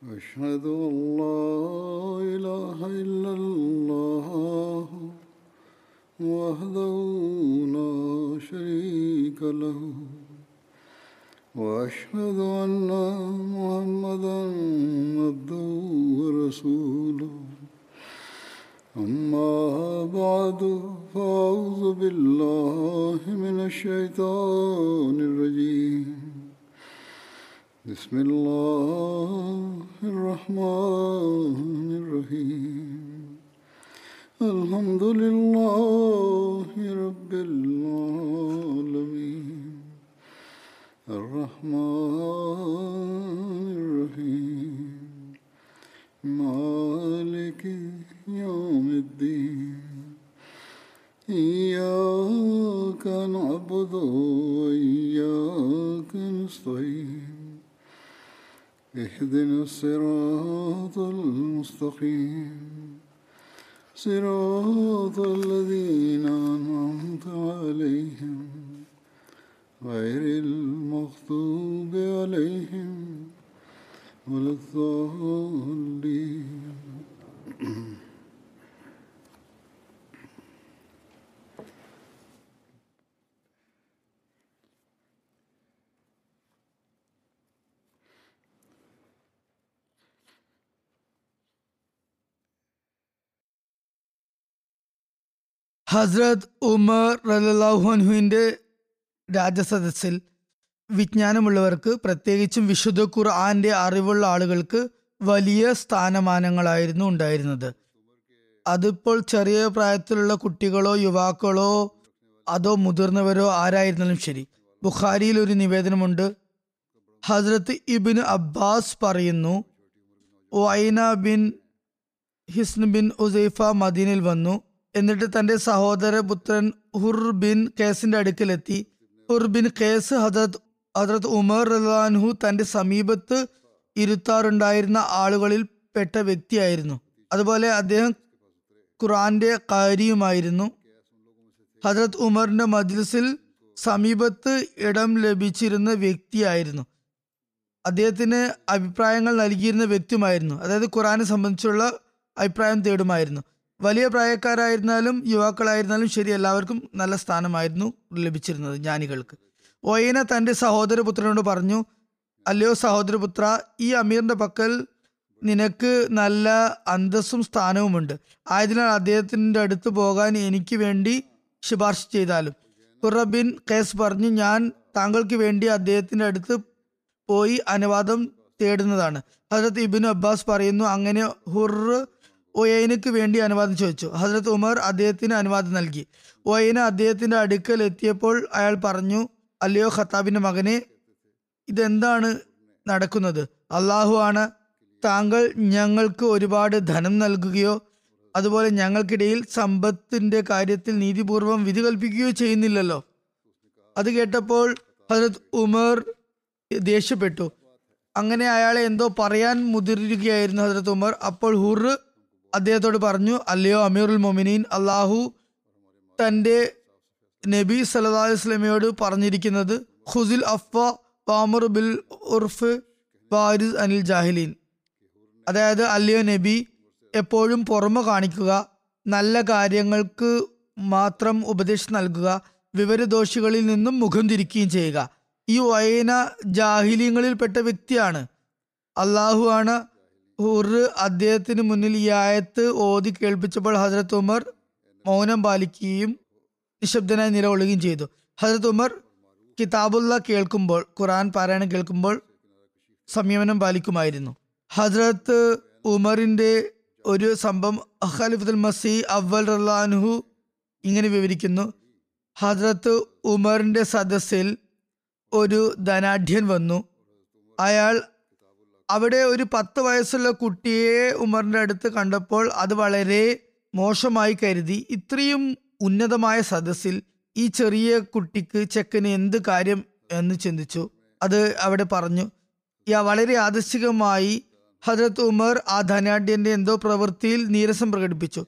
أشهد أن لا إله إلا الله وحده لا شريك له وأشهد أن محمدا عبده ورسوله أما بعد فأعوذ بالله من الشيطان الرجيم بسم الله الرحمن الرحيم الحمد لله رب العالمين الرحمن الرحيم مالك يوم الدين إياك نعبد وإياك نستعين اهدنا الصراط المستقيم صراط الذين أنعمت عليهم غير المغضوب عليهم ولا الضالين ഹസ്രത്ത് ഉമർ റളിയല്ലാഹു അൻഹുവിൻ്റെ രാജസദസ്സിൽ വിജ്ഞാനമുള്ളവർക്ക്, പ്രത്യേകിച്ചും വിശുദ്ധ ഖുർആന്റെ അറിവുള്ള ആളുകൾക്ക് വലിയ സ്ഥാനമാനങ്ങളായിരുന്നു ഉണ്ടായിരുന്നത്. അതിപ്പോൾ ചെറിയ പ്രായത്തിലുള്ള കുട്ടികളോ യുവാക്കളോ അതോ മുതിർന്നവരോ ആരായിരുന്നാലും ശരി. ബുഖാരിയിൽ ഒരു നിവേദനമുണ്ട്, ഹസ്രത്ത് ഇബ്നു അബ്ബാസ് പറയുന്നു, വൈന ബിൻ ഹിസ്ൻ ബിൻ ഉസൈഫ മദീനയിൽ വന്നു. എന്നിട്ട് തൻ്റെ സഹോദരപുത്രൻ ഹുർ ബിൻ ഖേസിൻ്റെ അടുക്കിലെത്തി. Hur bin Qais Hazrat Umar റളിയല്ലാഹു അൻഹു തൻ്റെ സമീപത്ത് ഇരുത്താറുണ്ടായിരുന്ന ആളുകളിൽ പെട്ട വ്യക്തിയായിരുന്നു. അതുപോലെ അദ്ദേഹം ഖുർആന്റെ ഖാരിയുമായിരുന്നു. ഹദ്രത്ത് ഉമറിൻ്റെ മജ്ലിസിൽ സമീപത്ത് ഇടം ലഭിച്ചിരുന്ന വ്യക്തിയായിരുന്നു. അദ്ദേഹത്തിന് അഭിപ്രായങ്ങൾ നൽകിയിരുന്ന വ്യക്തിയുമായിരുന്നു. അതായത് ഖുർആനെ സംബന്ധിച്ചുള്ള അഭിപ്രായം തേടുമായിരുന്നു. വലിയ പ്രായക്കാരായിരുന്നാലും യുവാക്കളായിരുന്നാലും ശരി, എല്ലാവർക്കും നല്ല സ്ഥാനമായിരുന്നു ലഭിച്ചിരുന്നത് ജ്ഞാനികൾക്ക്. ഒയന തൻ്റെ സഹോദരപുത്രനോട് പറഞ്ഞു, അല്ലയോ സഹോദരപുത്ര, ഈ അമീറിൻ്റെ പക്കൽ നിനക്ക് നല്ല അന്തസ്സും സ്ഥാനവുമുണ്ട്. ആയതിനാൽ അദ്ദേഹത്തിൻ്റെ അടുത്ത് പോകാൻ എനിക്ക് വേണ്ടി ശുപാർശ ചെയ്താലും. ഖുറ ബിൻ ഖേസ് പറഞ്ഞു, ഞാൻ താങ്കൾക്ക് വേണ്ടി അദ്ദേഹത്തിൻ്റെ അടുത്ത് പോയി അനുവാദം തേടുന്നതാണ്. ഹദ്രത്ത് ഇബ്നു അബ്ബാസ് പറയുന്നു, അങ്ങനെ ഹുർ ഒയനക്ക് വേണ്ടി അനുവാദം ചോദിച്ചു. ഹസ്രത്ത് ഉമർ അദ്ദേഹത്തിന് അനുവാദം നൽകി. ഒയന അദ്ദേഹത്തിൻ്റെ അടുക്കൽ എത്തിയപ്പോൾ അയാൾ പറഞ്ഞു, അല്ലയോ ഖത്താബിൻ്റെ മകനെ, ഇതെന്താണ് നടക്കുന്നത്? അള്ളാഹു ആണ്, താങ്കൾ ഞങ്ങൾക്ക് ഒരുപാട് ധനം നൽകുകയോ അതുപോലെ ഞങ്ങൾക്കിടയിൽ സമ്പത്തിൻ്റെ കാര്യത്തിൽ നീതിപൂർവം വിധി കൽപ്പിക്കുകയോ ചെയ്യുന്നില്ലല്ലോ. അത് കേട്ടപ്പോൾ ഹസ്രത്ത് ഉമർ ദേഷ്യപ്പെട്ടു. അങ്ങനെ അയാളെ എന്തോ പറയാൻ മുതിരുകയായിരുന്നു ഹസ്രത്ത് ഉമർ. അപ്പോൾ ഹുർ അദ്ദേഹത്തോട് പറഞ്ഞു, അല്ലയോ അമീറുൽ മൊമിനീൻ, അള്ളാഹു തൻ്റെ നബി സല്ലല്ലാഹു അലൈഹി വസല്ലമയോട് പറഞ്ഞിരിക്കുന്നത് ഖുസിൽ അഫ്വ വഅമർ ബിൽ ഉർഫ് വാരിസ് അനിൽ ജാഹിലീൻ, അതായത് അല്ലയോ നബി, എപ്പോഴും പുറമെ കാണിക്കുക, നല്ല കാര്യങ്ങൾക്ക് മാത്രം ഉപദേശം നൽകുക, വിവരദോഷികളിൽ നിന്നും മുഖം തിരിക്കുകയും ചെയ്യുക. ഈ വൈന ജാഹിലീങ്ങളിൽപ്പെട്ട വ്യക്തിയാണ്. അള്ളാഹു ആണ്. ഹുർ അദ്ദേഹത്തിന് മുന്നിൽ ഈ ആയത്ത് ഓതി കേൾപ്പിച്ചപ്പോൾ ഹസ്രത്ത് ഉമർ മൗനം പാലിക്കുകയും നിശബ്ദനായി നിലകൊള്ളുകയും ചെയ്തു. ഹസ്രത്ത് ഉമർ കിതാബുള്ള കേൾക്കുമ്പോൾ, ഖുർആൻ പാരായണം കേൾക്കുമ്പോൾ സംയമനം പാലിക്കുമായിരുന്നു. ഹസ്രത്ത് ഉമറിൻ്റെ ഒരു സംഭവം ഖലീഫത്തുൽ മസീഹ് അവ്വൽ റളിയല്ലാഹു അൻഹു ഇങ്ങനെ വിവരിക്കുന്നു, ഹസ്രത്ത് ഉമറിൻ്റെ സദസ്സിൽ ഒരു ധനാഢ്യൻ വന്നു. അയാൾ അവിടെ ഒരു 10 വയസ്സുള്ള കുട്ടിയെ ഉമറിൻ്റെ അടുത്ത് കണ്ടപ്പോൾ അത് വളരെ മോശമായി കരുതി. ഇത്രയും ഉന്നതമായ സദസ്സിൽ ഈ ചെറിയ കുട്ടിക്ക്, ചെക്കന് എന്ത് കാര്യം എന്ന് ചിന്തിച്ചു. അത് അവിടെ പറഞ്ഞു. വളരെ യാദൃശ്ചികമായി ഹദ്രത്ത് ഉമർ ആ ധനാഢ്യൻ്റെ എന്തോ പ്രവൃത്തിയിൽ നീരസം പ്രകടിപ്പിച്ചു.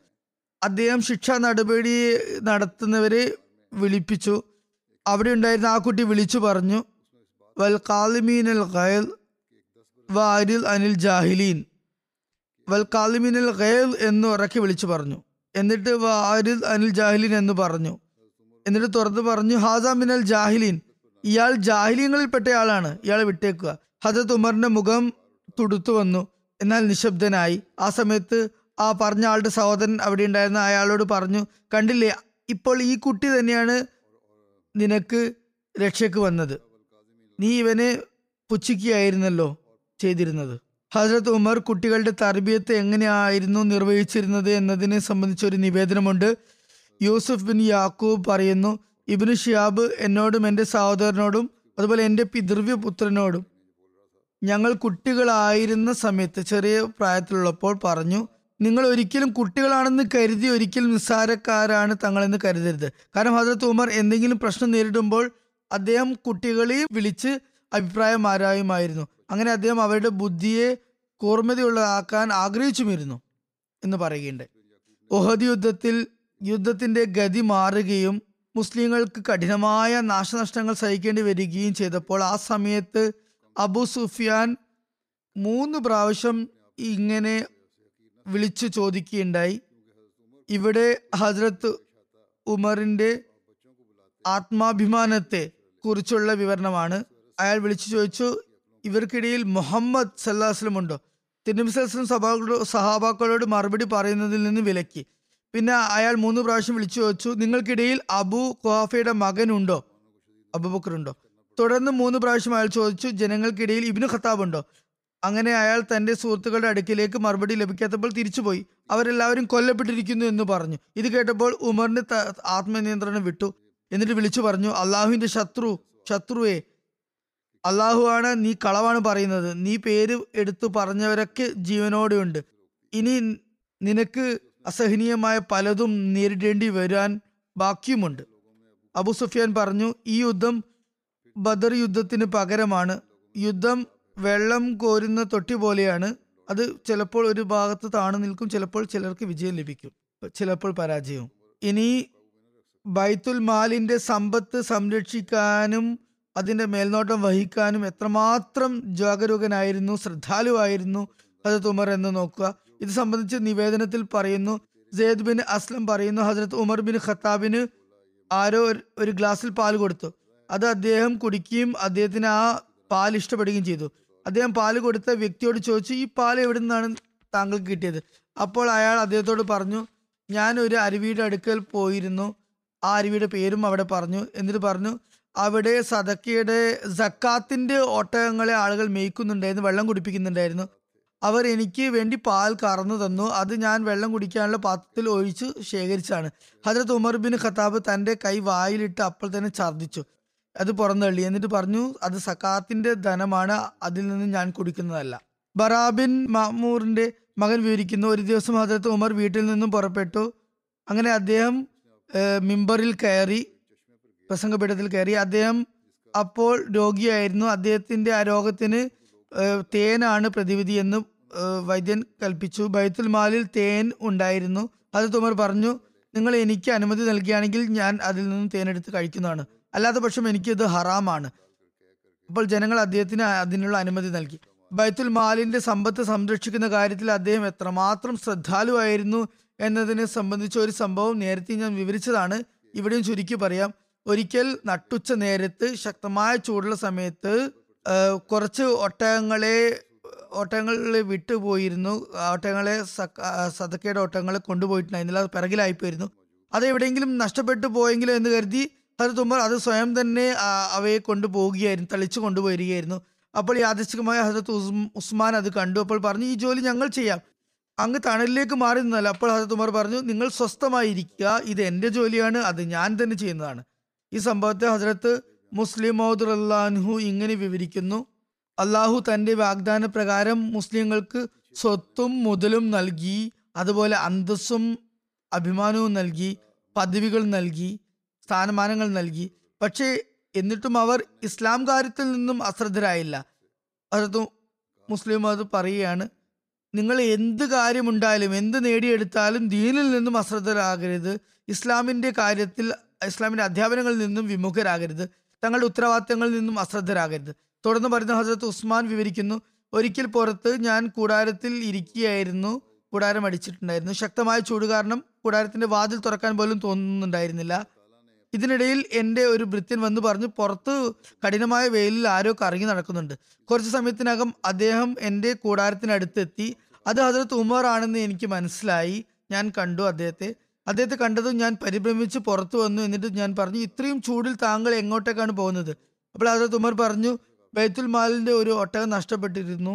അദ്ദേഹം ശിക്ഷാ നടപടി നടത്തുന്നവരെ വിളിപ്പിച്ചു. അവിടെ ഉണ്ടായിരുന്ന ആ കുട്ടി വിളിച്ചു പറഞ്ഞു, വൽ ഖാലിമീനൽ ഖൈൽ വാരിൽ അനിൽ ജാഹിലീൻ വൽ കാലിമിനൽ ഖൈദ് എന്ന് ഉറക്കി വിളിച്ചു പറഞ്ഞു. എന്നിട്ട് വാരിൽ അനിൽ ജാഹിലീൻ എന്ന് പറഞ്ഞു. എന്നിട്ട് തുറന്നു പറഞ്ഞു, ഹാസാ മിനൽ ജാഹിലീൻ, ഇയാൾ ജാഹിലീങ്ങളിൽപ്പെട്ടയാളാണ്, ഇയാളെ വിട്ടേക്കുക. ഹദരത്ത് ഉമറിന്റെ മുഖം തുടുത്തു വന്നു, എന്നാൽ നിശബ്ദനായി. ആ സമയത്ത് ആ പറഞ്ഞ ആളുടെ സഹോദരൻ അവിടെ ഉണ്ടായിരുന്ന അയാളോട് പറഞ്ഞു, കണ്ടില്ലേ, ഇപ്പോൾ ഈ കുട്ടി തന്നെയാണ് നിനക്ക് രക്ഷയ്ക്ക് വന്നത്, നീ ഇവനെ പുച്ഛിക്കുകയായിരുന്നല്ലോ ചെയ്തിരുന്നത്. ഹസ്രത്ത് ഉമർ കുട്ടികളുടെ തർബിയത്ത് എങ്ങനെയായിരുന്നു നിർവഹിച്ചിരുന്നത് എന്നതിനെ സംബന്ധിച്ചൊരു നിവേദനമുണ്ട്. യൂസുഫ് ബിൻ യാക്കൂബ് പറയുന്നു, ഇബ്നു ഷിയാബ് എന്നോടും എൻ്റെ സഹോദരനോടും അതുപോലെ എൻ്റെ പിതൃവ്യ പുത്രനോടും ഞങ്ങൾ കുട്ടികളായിരുന്ന സമയത്ത് ചെറിയ പ്രായത്തിലുള്ളപ്പോൾ പറഞ്ഞു, നിങ്ങൾ ഒരിക്കലും കുട്ടികളാണെന്ന് കരുതി ഒരിക്കലും നിസ്സാരക്കാരാണ് തങ്ങളെന്ന് കരുതരുത്. കാരണം ഹദരത്ത് ഉമർ എന്തെങ്കിലും പ്രശ്നം നേരിടുമ്പോൾ അദ്ദേഹം കുട്ടികളെയും വിളിച്ച് അഭിപ്രായം ആരായുമായിരുന്നു. അങ്ങനെ അദ്ദേഹം അവരുടെ ബുദ്ധിയെ കൂർമ്മതയുള്ളതാക്കാൻ ആഗ്രഹിച്ചുമിരുന്നു എന്ന് പറയുകയുണ്ട്. ഉഹദ് യുദ്ധത്തിൽ യുദ്ധത്തിൻ്റെ ഗതി മാറുകയും മുസ്ലിങ്ങൾക്ക് കഠിനമായ നാശനഷ്ടങ്ങൾ സഹിക്കേണ്ടി വരികയും ചെയ്തപ്പോൾ ആ സമയത്ത് അബു സുഫിയാൻ 3 പ്രാവശ്യം ഇങ്ങനെ വിളിച്ചു ചോദിക്കുകയുണ്ടായി, ഇവിടെ ഹസ്രത്ത് ഉമറിൻ്റെ ആത്മാഭിമാനത്തെ കുറിച്ചുള്ള വിവരണമാണ്. അയാൾ വിളിച്ചു ചോദിച്ചു, ഇവർക്കിടയിൽ മുഹമ്മദ് സല്ലല്ലാഹു അലൈഹി വസല്ലം ഉണ്ടോ? തിരുനബി സല്ലല്ലാഹു അലൈഹി വസല്ലം സഹാബാക്കളോട് മറുപടി പറയുന്നതിൽ നിന്ന് വിലക്കി. പിന്നെ അയാൾ 3 പ്രാവശ്യം വിളിച്ചു ചോദിച്ചു, നിങ്ങൾക്കിടയിൽ അബൂ ഖുഹാഫയുടെ മകനുണ്ടോ, അബൂബക്കർ ഉണ്ടോ? തുടർന്ന് 3 പ്രാവശ്യം അയാൾ ചോദിച്ചു, ജനങ്ങൾക്കിടയിൽ ഇബ്നു ഖത്താബ് ഉണ്ടോ? അങ്ങനെ അയാൾ തൻ്റെ സുഹൃത്തുക്കളുടെ അടുക്കിലേക്ക് മറുപടി ലഭിക്കാത്തപ്പോൾ തിരിച്ചുപോയി. അവരെല്ലാവരും കൊല്ലപ്പെട്ടിരിക്കുന്നു എന്ന് പറഞ്ഞു. ഇത് കേട്ടപ്പോൾ ഉമറിന് ആത്മനിയന്ത്രണം വിട്ടു. എന്നിട്ട് വിളിച്ചു പറഞ്ഞു, അള്ളാഹുവിൻ്റെ ശത്രുവേ, അള്ളാഹു ആണ്, നീ കളവാണ് പറയുന്നത്, നീ പേര് എടുത്തു പറഞ്ഞവരൊക്കെ ജീവനോടെ ഉണ്ട്, ഇനി നിനക്ക് അസഹനീയമായ പലതും നേരിടേണ്ടി വരാൻ ബാക്കിയുമുണ്ട്. അബു സുഫിയാൻ പറഞ്ഞു, ഈ യുദ്ധം ബദർ യുദ്ധത്തിന് പകരമാണ്. യുദ്ധം വെള്ളം കോരുന്ന തൊട്ടി പോലെയാണ്. അത് ചിലപ്പോൾ ഒരു ഭാഗത്ത് താണു നിൽക്കും, ചിലപ്പോൾ ചിലർക്ക് വിജയം ലഭിക്കും, ചിലപ്പോൾ പരാജയവും. ഇനി ബൈത്തുൽ മാലിൻ്റെ സമ്പത്ത് സംരക്ഷിക്കാനും അതിൻ്റെ മേൽനോട്ടം വഹിക്കാനും എത്രമാത്രം ജാഗരൂകനായിരുന്നു, ശ്രദ്ധാലുവായിരുന്നു ഹസരത്ത് ഉമർ എന്ന് നോക്കുക. ഇത് സംബന്ധിച്ച് നിവേദനത്തിൽ പറയുന്നു, സെയ്ദ് ബിൻ അസ്ലം പറയുന്നു, ഹസരത്ത് ഉമർ ബിൻ ഖത്താബിന് ആരോ ഒരു ഗ്ലാസ്സിൽ പാൽ കൊടുത്തു. അത് അദ്ദേഹം കുടിക്കുകയും അദ്ദേഹത്തിന് ആ പാൽ ഇഷ്ടപ്പെടുകയും ചെയ്തു. അദ്ദേഹം പാൽ കൊടുത്ത വ്യക്തിയോട് ചോദിച്ചു, ഈ പാൽ എവിടെ നിന്നാണ് താങ്കൾക്ക് കിട്ടിയത്? അപ്പോൾ അയാൾ അദ്ദേഹത്തോട് പറഞ്ഞു, ഞാൻ ഒരു അരുവിയുടെ അടുക്കൽ പോയിരുന്നു, ആ അരുവിയുടെ പേരും അവിടെ പറഞ്ഞു. എന്നിട്ട് പറഞ്ഞു, അവിടെ സദക്കയുടെ സക്കാത്തിൻ്റെ ഒട്ടകങ്ങളെ ആളുകൾ മേയ്ക്കുന്നുണ്ടായിരുന്നു, വെള്ളം കുടിപ്പിക്കുന്നുണ്ടായിരുന്നു. അവർ എനിക്ക് വേണ്ടി പാൽ കറന്നു തന്നു, അത് ഞാൻ വെള്ളം കുടിക്കാനുള്ള പാത്രത്തിൽ ഒഴിച്ച് ശേഖരിച്ചാണ്. ഹദ്രത്ത് ഉമർ ബിൻ ഖത്താബ് തൻ്റെ കൈ വായിലിട്ട് അപ്പോൾ തന്നെ ഛർദ്ദിച്ചു, അത് പുറന്തള്ളി. എന്നിട്ട് പറഞ്ഞു, അത് സക്കാത്തിൻ്റെ ധനമാണ്, അതിൽ നിന്ന് ഞാൻ കുടിക്കുന്നതല്ല. ബറാബിൻ മഅ്മൂറിൻ്റെ മകൻ വിവരിക്കുന്നു, ഒരു ദിവസം ഹദ്രത്ത് ഉമർ വീട്ടിൽ നിന്നും പുറപ്പെട്ടു. അങ്ങനെ അദ്ദേഹം മിമ്പറിൽ കയറി, പ്രസംഗപീഠത്തിൽ കയറി. അദ്ദേഹം അപ്പോൾ രോഗിയായിരുന്നു. അദ്ദേഹത്തിൻ്റെ ആ രോഗത്തിന് തേനാണ് പ്രതിവിധി എന്ന് വൈദ്യൻ കൽപ്പിച്ചു. ബൈത്തുൽ മാലിൽ തേൻ ഉണ്ടായിരുന്നു. ഹദ്രത്ത് ഉമർ പറഞ്ഞു, നിങ്ങൾ എനിക്ക് അനുമതി നൽകുകയാണെങ്കിൽ ഞാൻ അതിൽ നിന്നും തേനെടുത്ത് കഴിക്കുന്നതാണ്, അല്ലാത്ത പക്ഷം എനിക്കിത് ഹറാമാണ്. അപ്പോൾ ജനങ്ങൾ അദ്ദേഹത്തിന് അതിനുള്ള അനുമതി നൽകി. ബൈത്തുൽ മാലിൻ്റെ സമ്പത്ത് സംരക്ഷിക്കുന്ന കാര്യത്തിൽ അദ്ദേഹം എത്രമാത്രം ശ്രദ്ധാലുവായിരുന്നു എന്നതിനെ സംബന്ധിച്ച ഒരു സംഭവം നേരത്തെ ഞാൻ വിവരിച്ചതാണ്, ഇവിടെയും ചുരുക്കി പറയാം. ഒരിക്കൽ നട്ടുച്ച നേരത്ത് ശക്തമായ ചൂടുള്ള സമയത്ത് കുറച്ച് ഒട്ടകങ്ങളെ വിട്ടുപോയിരുന്നു. ഒട്ടകങ്ങളെ സദക്കയുടെ ഒട്ടകങ്ങളെ കൊണ്ടുപോയിട്ടുണ്ടായിരുന്നില്ല, അത് പിറകിലായി പോയിരുന്നു. അത് എവിടെയെങ്കിലും നഷ്ടപ്പെട്ടു പോയെങ്കിലോ എന്ന് കരുതി ഹദ്രത്ത് ഉമർ അത് സ്വയം തന്നെ അവയെ കൊണ്ടുപോവുകയായിരുന്നു, തളിച്ചു കൊണ്ടുപോയിരിക്കുകയായിരുന്നു. അപ്പോൾ യാദൃശ്ചികമായ ഹദ്രത്ത് ഉസ്മാൻ അത് കണ്ടു. അപ്പോൾ പറഞ്ഞു, ഈ ജോലി ഞങ്ങൾ ചെയ്യാം, അങ്ങ് തണലിലേക്ക് മാറി നിന്നല്ല. അപ്പോൾ ഹദ്രത്ത് ഉമർ പറഞ്ഞു, നിങ്ങൾ സ്വസ്ഥമായിരിക്കുക, ഇത് എൻ്റെ ജോലിയാണ്, അത് ഞാൻ തന്നെ ചെയ്യുന്നതാണ്. ഈ സംഭവത്തെ ഹദ്രത്ത് മുസ്ലിം മൗദ് റല്ലാൻഹു ഇങ്ങനെ വിവരിക്കുന്നു, അള്ളാഹു തൻ്റെ വാഗ്ദാന പ്രകാരം മുസ്ലിങ്ങൾക്ക് സ്വത്തും മുതലും നൽകി, അതുപോലെ അന്തസ്സും അഭിമാനവും നൽകി, പദവികൾ നൽകി, സ്ഥാനമാനങ്ങൾ നൽകി. പക്ഷേ എന്നിട്ടും അവർ ഇസ്ലാം കാര്യത്തിൽ നിന്നും അശ്രദ്ധരായില്ല. അത് മുസ്ലിം അത് പറയുകയാണ്, നിങ്ങൾ എന്ത് കാര്യമുണ്ടായാലും എന്ത് നേടിയെടുത്താലും ദീനിൽ നിന്നും അശ്രദ്ധരാകരുത്, ഇസ്ലാമിൻ്റെ കാര്യത്തിൽ ഇസ്ലാമിൻ്റെ അധ്യാപനങ്ങളിൽ നിന്നും വിമുഖരാകരുത്, തങ്ങളുടെ ഉത്തരവാദിത്തങ്ങളിൽ നിന്നും അശ്രദ്ധരാകരുത്. തുടർന്ന് പറയുന്ന ഹസ്രത്ത് ഉസ്മാൻ വിവരിക്കുന്നു, ഒരിക്കൽ പുറത്ത് ഞാൻ കൂടാരത്തിൽ ഇരിക്കുകയായിരുന്നു. കൂടാരം അടിച്ചിട്ടുണ്ടായിരുന്നു. ശക്തമായ ചൂട് കാരണം കൂടാരത്തിന്റെ വാതിൽ തുറക്കാൻ പോലും തോന്നുന്നുണ്ടായിരുന്നില്ല. ഇതിനിടയിൽ എൻ്റെ ഒരു ഭൃത്യൻ വന്ന് പറഞ്ഞു, പുറത്ത് കഠിനമായ വെയിലിൽ ആരോ കറങ്ങി നടക്കുന്നുണ്ട്. കുറച്ച് സമയത്തിനകം അദ്ദേഹം എൻ്റെ കൂടാരത്തിനടുത്തെത്തി. അത് ഹസ്രത്ത് ഉമർ ആണെന്ന് എനിക്ക് മനസ്സിലായി. ഞാൻ കണ്ടു അദ്ദേഹത്തെ. അദ്ദേഹത്തെ കണ്ടതും ഞാൻ പരിഭ്രമിച്ച് പുറത്തു വന്നു. എന്നിട്ട് ഞാൻ പറഞ്ഞു, ഇത്രയും ചൂടിൽ താങ്കൾ എങ്ങോട്ടേക്കാണ് പോകുന്നത്? അപ്പോൾ ഹസ്രത്ത് ഉമർ പറഞ്ഞു, ബൈത്തുൽ മാലിൻ്റെ ഒരു ഒട്ടകം നഷ്ടപ്പെട്ടിരുന്നു,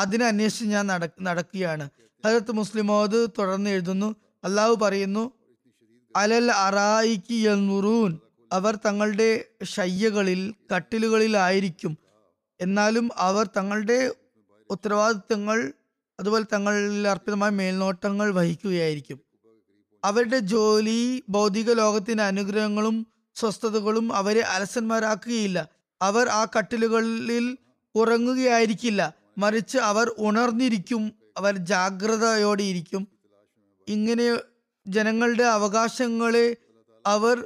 അതിനെ അന്വേഷിച്ച് ഞാൻ നടക്കുകയാണ്. ഹസ്രത്ത് മുസ്ലിം ഓത് തുടർന്ന് എഴുതുന്നു, അള്ളാഹു പറയുന്നു, അലൽ അറായിക്ക് യൻറുൻ, അവർ തങ്ങളുടെ ശയ്യകളിൽ കട്ടിലുകളിലായിരിക്കും. എന്നാലും അവർ തങ്ങളുടെ ഉത്തരവാദിത്തങ്ങൾ അതുപോലെ തങ്ങളിൽ അർപ്പിതമായ മേൽനോട്ടങ്ങൾ വഹിക്കുകയായിരിക്കും. അവരുടെ ജോലി ഭൗതിക ലോകത്തിൻ്റെ അനുഗ്രഹങ്ങളും സ്വസ്ഥതകളും അവരെ അലസന്മാരാക്കുകയില്ല. അവർ ആ കട്ടിലുകളിൽ ഉറങ്ങുകയായിരിക്കില്ല, മറിച്ച് അവർ ഉണർന്നിരിക്കും, അവർ ജാഗ്രതയോടെ ഇരിക്കും. ഇങ്ങനെ ജനങ്ങളുടെ അവകാശങ്ങളെ അവർ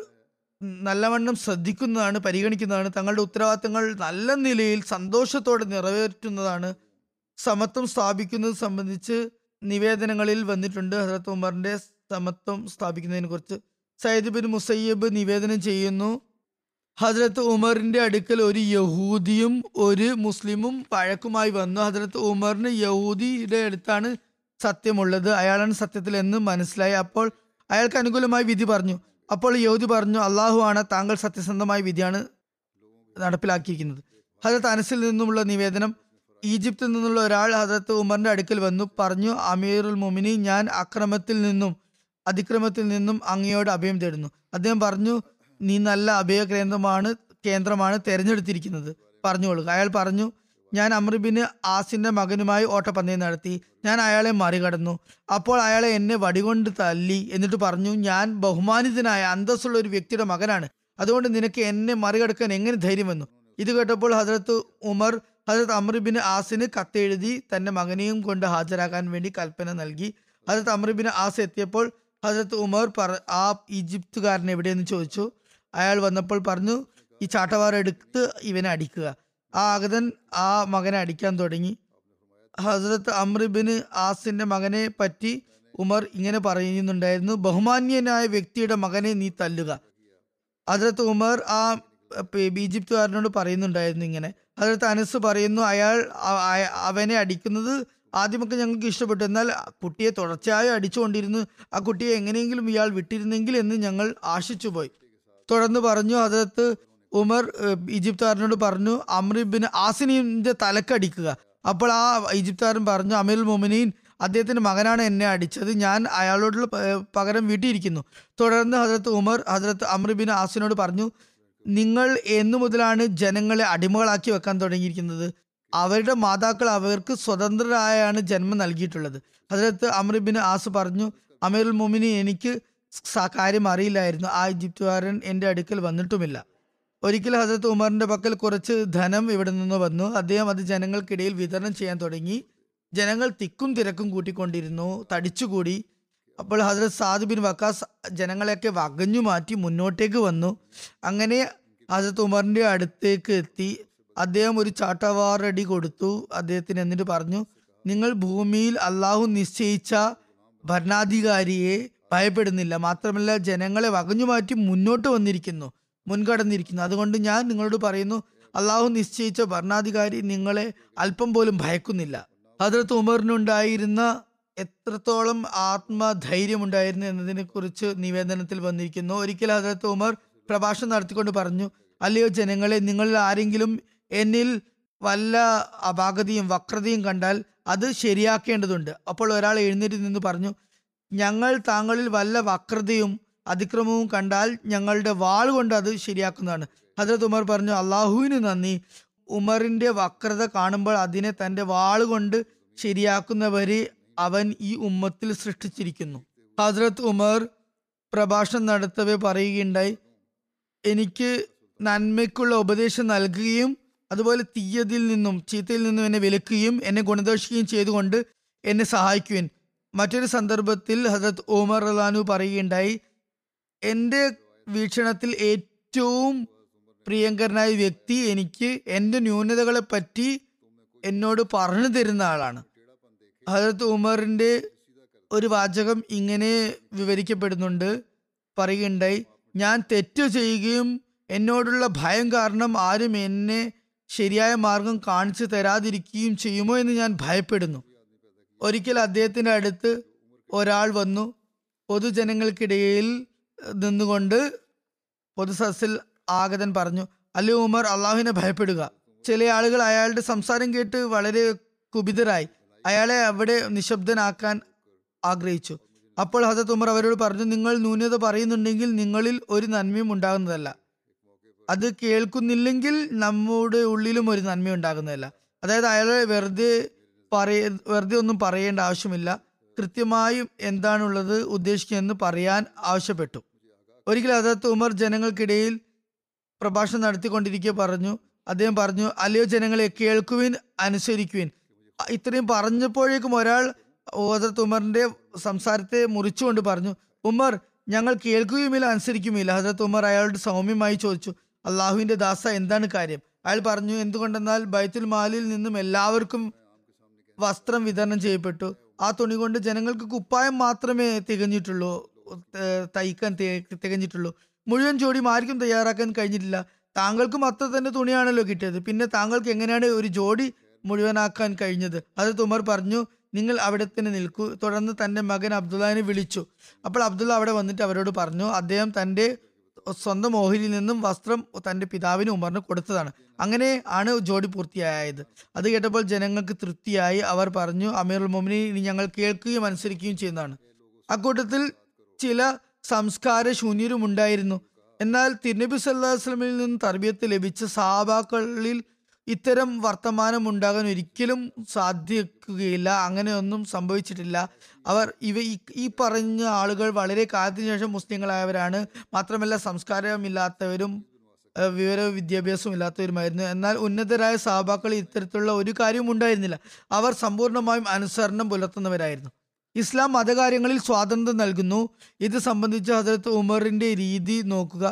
നല്ലവണ്ണം ശ്രദ്ധിക്കുന്നതാണ്, പരിഗണിക്കുന്നതാണ്. തങ്ങളുടെ ഉത്തരവാദിത്തങ്ങൾ നല്ല നിലയിൽ സന്തോഷത്തോടെ നിറവേറ്റുന്നതാണ്. സമത്വം സ്ഥാപിക്കുന്നത് സംബന്ധിച്ച് നിവേദനങ്ങളിൽ വന്നിട്ടുണ്ട്. ഹസ്രത്ത് ഉമറിന്റെ സമത്വം സ്ഥാപിക്കുന്നതിനെ കുറിച്ച് സയ്യിദ് ബിൻ മുസയ്യബ് നിവേദനം ചെയ്യുന്നു, ഹസ്രത്ത് ഉമറിന്റെ അടുക്കൽ ഒരു യഹൂദിയും ഒരു മുസ്ലിമും വഴക്കുമായി വന്നു. ഹസ്രത്ത് ഉമറിന് യഹൂദിയുടെ അടുത്താണ് സത്യമുള്ളത്, അയാളാണ് സത്യത്തിൽ എന്ന് മനസ്സിലായി. അപ്പോൾ അയാൾക്ക് അനുകൂലമായി വിധി പറഞ്ഞു. അപ്പോൾ യഹൂദി പറഞ്ഞു, അള്ളാഹു ആണ്, താങ്കൾ സത്യസന്ധമായ വിധിയാണ് നടപ്പിലാക്കിയിരിക്കുന്നത്. ഹസ്രത്ത് അനസിൽ നിന്നുമുള്ള നിവേദനം, ഈജിപ്തിൽ നിന്നുള്ള ഒരാൾ ഹസ്രത്ത് ഉമറിന്റെ അടുക്കൽ വന്നു പറഞ്ഞു, അമീറുൽ മുമിനി, ഞാൻ അക്രമത്തിൽ നിന്നും അതിക്രമത്തിൽ നിന്നും അങ്ങയോട് അഭയം തേടുന്നു. അദ്ദേഹം പറഞ്ഞു, നീ നല്ല അഭയകേന്ദ്രമാണ് തിരഞ്ഞെടുത്തിരിക്കുന്നത്, പറഞ്ഞുകൊള്ളുക. അയാൾ പറഞ്ഞു, ഞാൻ അമ്രുബിന് ആസിന്റെ മകനുമായി ഓട്ടപ്പന്തയം നടത്തി, ഞാൻ അയാളെ മറികടന്നു. അപ്പോൾ അയാളെ എന്നെ വടികൊണ്ട് തല്ലി. എന്നിട്ട് പറഞ്ഞു, ഞാൻ ബഹുമാനിതനായ അന്തസ്സുള്ള ഒരു വ്യക്തിയുടെ മകനാണ്, അതുകൊണ്ട് നിനക്ക് എന്നെ മറികടക്കാൻ എങ്ങനെ ധൈര്യം വന്നു? ഇത് കേട്ടപ്പോൾ ഹസ്രത്ത് ഉമർ ഹസ്രത്ത് അമ്രുബിന് ആസിന് കത്തെഴുതി തന്റെ മകനെയും കൊണ്ട് ഹാജരാക്കാൻ വേണ്ടി കൽപ്പന നൽകി. ഹസ്രത്ത് അമ്രുബിന് ആസ് എത്തിയപ്പോൾ ഹസ്രത്ത് ഉമർ ആ ഈജിപ്തുകാരൻ എവിടെയെന്ന് ചോദിച്ചു. അയാൾ വന്നപ്പോൾ പറഞ്ഞു, ഈ ചാട്ടവാറ എടുത്ത് ഇവനെ അടിക്കുക. ആ ആഗതൻ ആ മകനെ അടിക്കാൻ തുടങ്ങി. ഹസ്രത്ത് അമ്രുബിന് ആസിന്റെ മകനെ പറ്റി ഉമർ ഇങ്ങനെ പറയുന്നുണ്ടായിരുന്നു, ബഹുമാന്യനായ വ്യക്തിയുടെ മകനെ നീ തല്ലുക. ഹസ്രത്ത് ഉമർ ആ ഈജിപ്തുകാരനോട് പറയുന്നുണ്ടായിരുന്നു ഇങ്ങനെ. ഹസ്രത്ത് അനസ് പറയുന്നു, അയാൾ അവനെ അടിക്കുന്നത് ആദ്യമൊക്കെ ഞങ്ങൾക്ക് ഇഷ്ടപ്പെട്ടു, എന്നാൽ കുട്ടിയെ തുടർച്ചയായി അടിച്ചുകൊണ്ടിരുന്നു. ആ കുട്ടിയെ എങ്ങനെയെങ്കിലും ഇയാൾ വിട്ടിരുന്നെങ്കിൽ എന്ന് ഞങ്ങൾ ആശിച്ചുപോയി. തുടർന്ന് പറഞ്ഞു, ഹസ്രത്ത് ഉമർ ഈജിപ്തുകാരനോട് പറഞ്ഞു, അമ്രുബിന് ആസിനിന്റെ തലക്കടിക്കുക. അപ്പോൾ ആ ഈജിപ്തുകാരൻ പറഞ്ഞു, അമീറുൽ മുഅ്മിനീൻ, അദ്ദേഹത്തിന്റെ മകനാണ് എന്നെ അടിച്ചത്, ഞാൻ അയാളോടുള്ള പകരം വീട്ടിയിരിക്കുന്നു. തുടർന്ന് ഹസ്രത്ത് ഉമർ ഹസ്രത്ത് അമ്രുബിന് ആസിനോട് പറഞ്ഞു, നിങ്ങൾ എന്നു മുതലാണ് ജനങ്ങളെ അടിമകളാക്കി വെക്കാൻ തുടങ്ങിയിരിക്കുന്നത്? അവരുടെ മാതാക്കൾ അവർക്ക് സ്വതന്ത്രരായാണ് ജന്മം നൽകിയിട്ടുള്ളത്. ഹസ്രത്ത് അമ്രുബിന് ആസ് പറഞ്ഞു, അമീറുൽ മുഅ്മിനീൻ, എനിക്ക് കാര്യം അറിയില്ലായിരുന്നു. ആ ഈജിപ്തുകാരൻ എൻ്റെ അടുക്കൽ വന്നിട്ടുമില്ല. ഒരിക്കൽ ഹസ്രത്ത് ഉമറിന്റെ പക്കൽ കുറച്ച് ധനം ഇവിടെ നിന്ന് വന്നു. അദ്ദേഹം അത് ജനങ്ങൾക്കിടയിൽ വിതരണം ചെയ്യാൻ തുടങ്ങി. ജനങ്ങൾ തിക്കും തിരക്കും കൂട്ടിക്കൊണ്ടിരുന്നു, തടിച്ചുകൂടി. അപ്പോൾ ഹസ്രത്ത് സാദ് ബിൻ വക്കാസ് ജനങ്ങളെയൊക്കെ വകഞ്ഞു മാറ്റി മുന്നോട്ടേക്ക് വന്നു. അങ്ങനെ ഹസ്രത്ത് ഉമറിന്റെ അടുത്തേക്ക് എത്തി. അദ്ദേഹം ഒരു ചാട്ടവാറടി കൊടുത്തു അദ്ദേഹത്തിന്. എന്നിട്ട് പറഞ്ഞു, നിങ്ങൾ ഭൂമിയിൽ അള്ളാഹു നിശ്ചയിച്ച ഭരണാധികാരിയെ ഭയപ്പെടുന്നില്ല, മാത്രമല്ല ജനങ്ങളെ വകഞ്ഞു മാറ്റി മുന്നോട്ട് വന്നിരിക്കുന്നു, മുൻകടന്നിരിക്കുന്നു. അതുകൊണ്ട് ഞാൻ നിങ്ങളോട് പറയുന്നു, അള്ളാഹു നിശ്ചയിച്ച ഭരണാധികാരി നിങ്ങളെ അല്പം പോലും ഭയക്കുന്നില്ല. ഹസ്രത്ത് ഉമറിനുണ്ടായിരുന്ന എത്രത്തോളം ആത്മധൈര്യം ഉണ്ടായിരുന്നു എന്നതിനെ കുറിച്ച് നിവേദനത്തിൽ വന്നിരിക്കുന്നു. ഒരിക്കൽ ഹസ്രത്ത് ഉമർ പ്രഭാഷണം നടത്തിക്കൊണ്ട് പറഞ്ഞു, അല്ലയോ ജനങ്ങളെ, നിങ്ങളിൽ ആരെങ്കിലും എന്നിൽ വല്ല അപാകതയും വക്രതയും കണ്ടാൽ അത് ശരിയാക്കേണ്ടതുണ്ട്. അപ്പോൾ ഒരാൾ എഴുന്നേറ്റ് നിന്ന് പറഞ്ഞു, ഞങ്ങൾ താങ്കളിൽ വല്ല വക്രതയും അതിക്രമവും കണ്ടാൽ ഞങ്ങളുടെ വാൾ കൊണ്ട് അത് ശരിയാക്കുന്നതാണ്. ഹസ്രത്ത് ഉമർ പറഞ്ഞു, അള്ളാഹുവിന് നന്ദി, ഉമറിന്റെ വക്രത കാണുമ്പോൾ അതിനെ തൻ്റെ വാൾ കൊണ്ട് ശരിയാക്കുന്നവരെ അവൻ ഈ ഉമ്മത്തിൽ സൃഷ്ടിച്ചിരിക്കുന്നു. ഹസ്രത്ത് ഉമർ പ്രഭാഷണം നടത്തവേ പറയുകയുണ്ടായി, എനിക്ക് നന്മയ്ക്കുള്ള ഉപദേശം നൽകുകയും അതുപോലെ തീയതിൽ നിന്നും ചീത്തയിൽ നിന്നും എന്നെ വിലക്കുകയും എന്നെ ഗുണദോഷിക്കുകയും ചെയ്തുകൊണ്ട് എന്നെ സഹായിക്കുവാൻ. മറ്റൊരു സന്ദർഭത്തിൽ ഹസ്രത്ത് ഉമർ റളിയല്ലാഹു പറയുകയുണ്ടായി, എൻ്റെ വീക്ഷണത്തിൽ ഏറ്റവും പ്രിയങ്കരനായ വ്യക്തി എനിക്ക് എൻ്റെ ന്യൂനതകളെപ്പറ്റി എന്നോട് പറഞ്ഞു തരുന്ന ആളാണ്. ഹദരത്ത് ഉമറിൻ്റെ ഒരു വാചകം ഇങ്ങനെ വിവരിക്കപ്പെടുന്നുണ്ട്, പറയുകയുണ്ടായി, ഞാൻ തെറ്റ് ചെയ്യുകയും എന്നോടുള്ള ഭയം കാരണം ആരും എന്നെ ശരിയായ മാർഗം കാണിച്ചു തരാതിരിക്കുകയും ചെയ്യുമോ എന്ന് ഞാൻ ഭയപ്പെടുന്നു. ഒരിക്കൽ അദ്ദേഹത്തിൻ്റെ അടുത്ത് ഒരാൾ വന്നു പൊതുജനങ്ങൾക്കിടയിൽ നിന്നുകൊണ്ട് പൊതുസദസ്സിൽ ആഗതൻ പറഞ്ഞു, അലി ഉമർ, അള്ളാഹുവിനെ ഭയപ്പെടുക. ചില ആളുകൾ അയാളുടെ സംസാരം കേട്ട് വളരെ കുപിതരായി, അയാളെ അവിടെ നിശബ്ദനാക്കാൻ ആഗ്രഹിച്ചു. അപ്പോൾ ഹസത്ത് ഉമർ അവരോട് പറഞ്ഞു, നിങ്ങൾ ന്യൂനത പറയുന്നുണ്ടെങ്കിൽ നിങ്ങളിൽ ഒരു നന്മയും ഉണ്ടാകുന്നതല്ല, അത് കേൾക്കുന്നില്ലെങ്കിൽ നമ്മുടെ ഉള്ളിലും ഒരു നന്മ ഉണ്ടാകുന്നതല്ല. അതായത് അയാളെ വെറുതെ ഒന്നും പറയേണ്ട ആവശ്യമില്ല, കൃത്യമായും എന്താണുള്ളത് ഉദ്ദേശിക്കുന്നതെന്ന് പറയാൻ ആവശ്യപ്പെട്ടു. ഒരിക്കൽ ഹസത്ത് ഉമർ ജനങ്ങൾക്കിടയിൽ പ്രഭാഷണം നടത്തിക്കൊണ്ടിരിക്കെ പറഞ്ഞു, അദ്ദേഹം പറഞ്ഞു, അല്ലയോ ജനങ്ങളെ, കേൾക്കുവിൻ, അനുസരിക്കുവിൻ. ഇത്രയും പറഞ്ഞപ്പോഴേക്കും ഒരാൾ ഹസരത്ത് ഉമറിന്റെ സംസാരത്തെ മുറിച്ചുകൊണ്ട് പറഞ്ഞു, ഉമർ, ഞങ്ങൾ കേൾക്കുകയുമില്ല അനുസരിക്കുമില്ല. ഹസരത്ത് ഉമർ അയാളോട് സൗമ്യമായി ചോദിച്ചു, അള്ളാഹുവിന്റെ ദാസ, എന്താണ് കാര്യം? അയാൾ പറഞ്ഞു, എന്തുകൊണ്ടെന്നാൽ ബൈത്തുൽ മാലിൽ നിന്നും എല്ലാവർക്കും വസ്ത്രം വിതരണം ചെയ്യപ്പെട്ടു, ആ തുണി കൊണ്ട് ജനങ്ങൾക്ക് കുപ്പായം മാത്രമേ തികഞ്ഞിട്ടുള്ളൂ, തയ്ക്കാൻ തികഞ്ഞിട്ടുള്ളൂ, മുഴുവൻ ജോഡിയും ആർക്കും തയ്യാറാക്കാൻ കഴിഞ്ഞിട്ടില്ല. താങ്കൾക്കും അത്ര തന്നെ തുണിയാണല്ലോ കിട്ടിയത്, പിന്നെ താങ്കൾക്ക് എങ്ങനെയാണ് ഒരു ജോഡി മുഴുവനാക്കാൻ കഴിഞ്ഞത്? ഹദരത്ത് ഉമർ പറഞ്ഞു, നിങ്ങൾ അവിടെ തന്നെ നിൽക്കൂ. തുടർന്ന് തൻ്റെ മകൻ അബ്ദുല്ലാഹിനെ വിളിച്ചു. അപ്പോൾ അബ്ദുള്ള അവിടെ വന്നിട്ട് അവരോട് പറഞ്ഞു, അദ്ദേഹം തൻ്റെ സ്വന്തം ഓഹരിയിൽ നിന്നും വസ്ത്രം തൻ്റെ പിതാവിന് ഉമറിന് കൊടുത്തതാണ്, അങ്ങനെ ആണ് ജോഡി പൂർത്തിയായത്. അത് കേട്ടപ്പോൾ ജനങ്ങൾക്ക് തൃപ്തിയായി. അവർ പറഞ്ഞു, അമീറുൽ മൊമിനീൻ, ഇനി ഞങ്ങൾ കേൾക്കുകയും അനുസരിക്കുകയും ചെയ്യുന്നതാണ്. അക്കൂട്ടത്തിൽ ചില സംസ്കാര ശൂന്യരും ഉണ്ടായിരുന്നു. എന്നാൽ തിരുനബി സല്ലല്ലാഹു അലൈഹി വസല്ലമയിൽ നിന്ന് തർബിയത്ത് ലഭിച്ച സഹാബാക്കളിൽ ഇത്തരം വർത്തമാനം ഉണ്ടാകാൻ ഒരിക്കലും സാധിക്കുകയില്ല, അങ്ങനെയൊന്നും സംഭവിച്ചിട്ടില്ല. അവർ ഈ പറഞ്ഞ ആളുകൾ വളരെ കാലത്തിന് ശേഷം മുസ്ലിങ്ങളായവരാണ്, മാത്രമല്ല സംസ്കാരമില്ലാത്തവരും വിവര വിദ്യാഭ്യാസം ഇല്ലാത്തവരുമായിരുന്നു. എന്നാൽ ഉന്നതരായ സഹാബാക്കൾ ഇത്തരത്തിലുള്ള ഒരു കാര്യവും ഉണ്ടായിരുന്നില്ല, അവർ സമ്പൂർണ്ണമായും അനുസരണം പുലർത്തുന്നവരായിരുന്നു. ഇസ്ലാം മതകാര്യങ്ങളിൽ സ്വാതന്ത്ര്യം നൽകുന്നു. ഇത് സംബന്ധിച്ച് ഹദരത്ത് ഉമറിൻ്റെ രീതി നോക്കുക.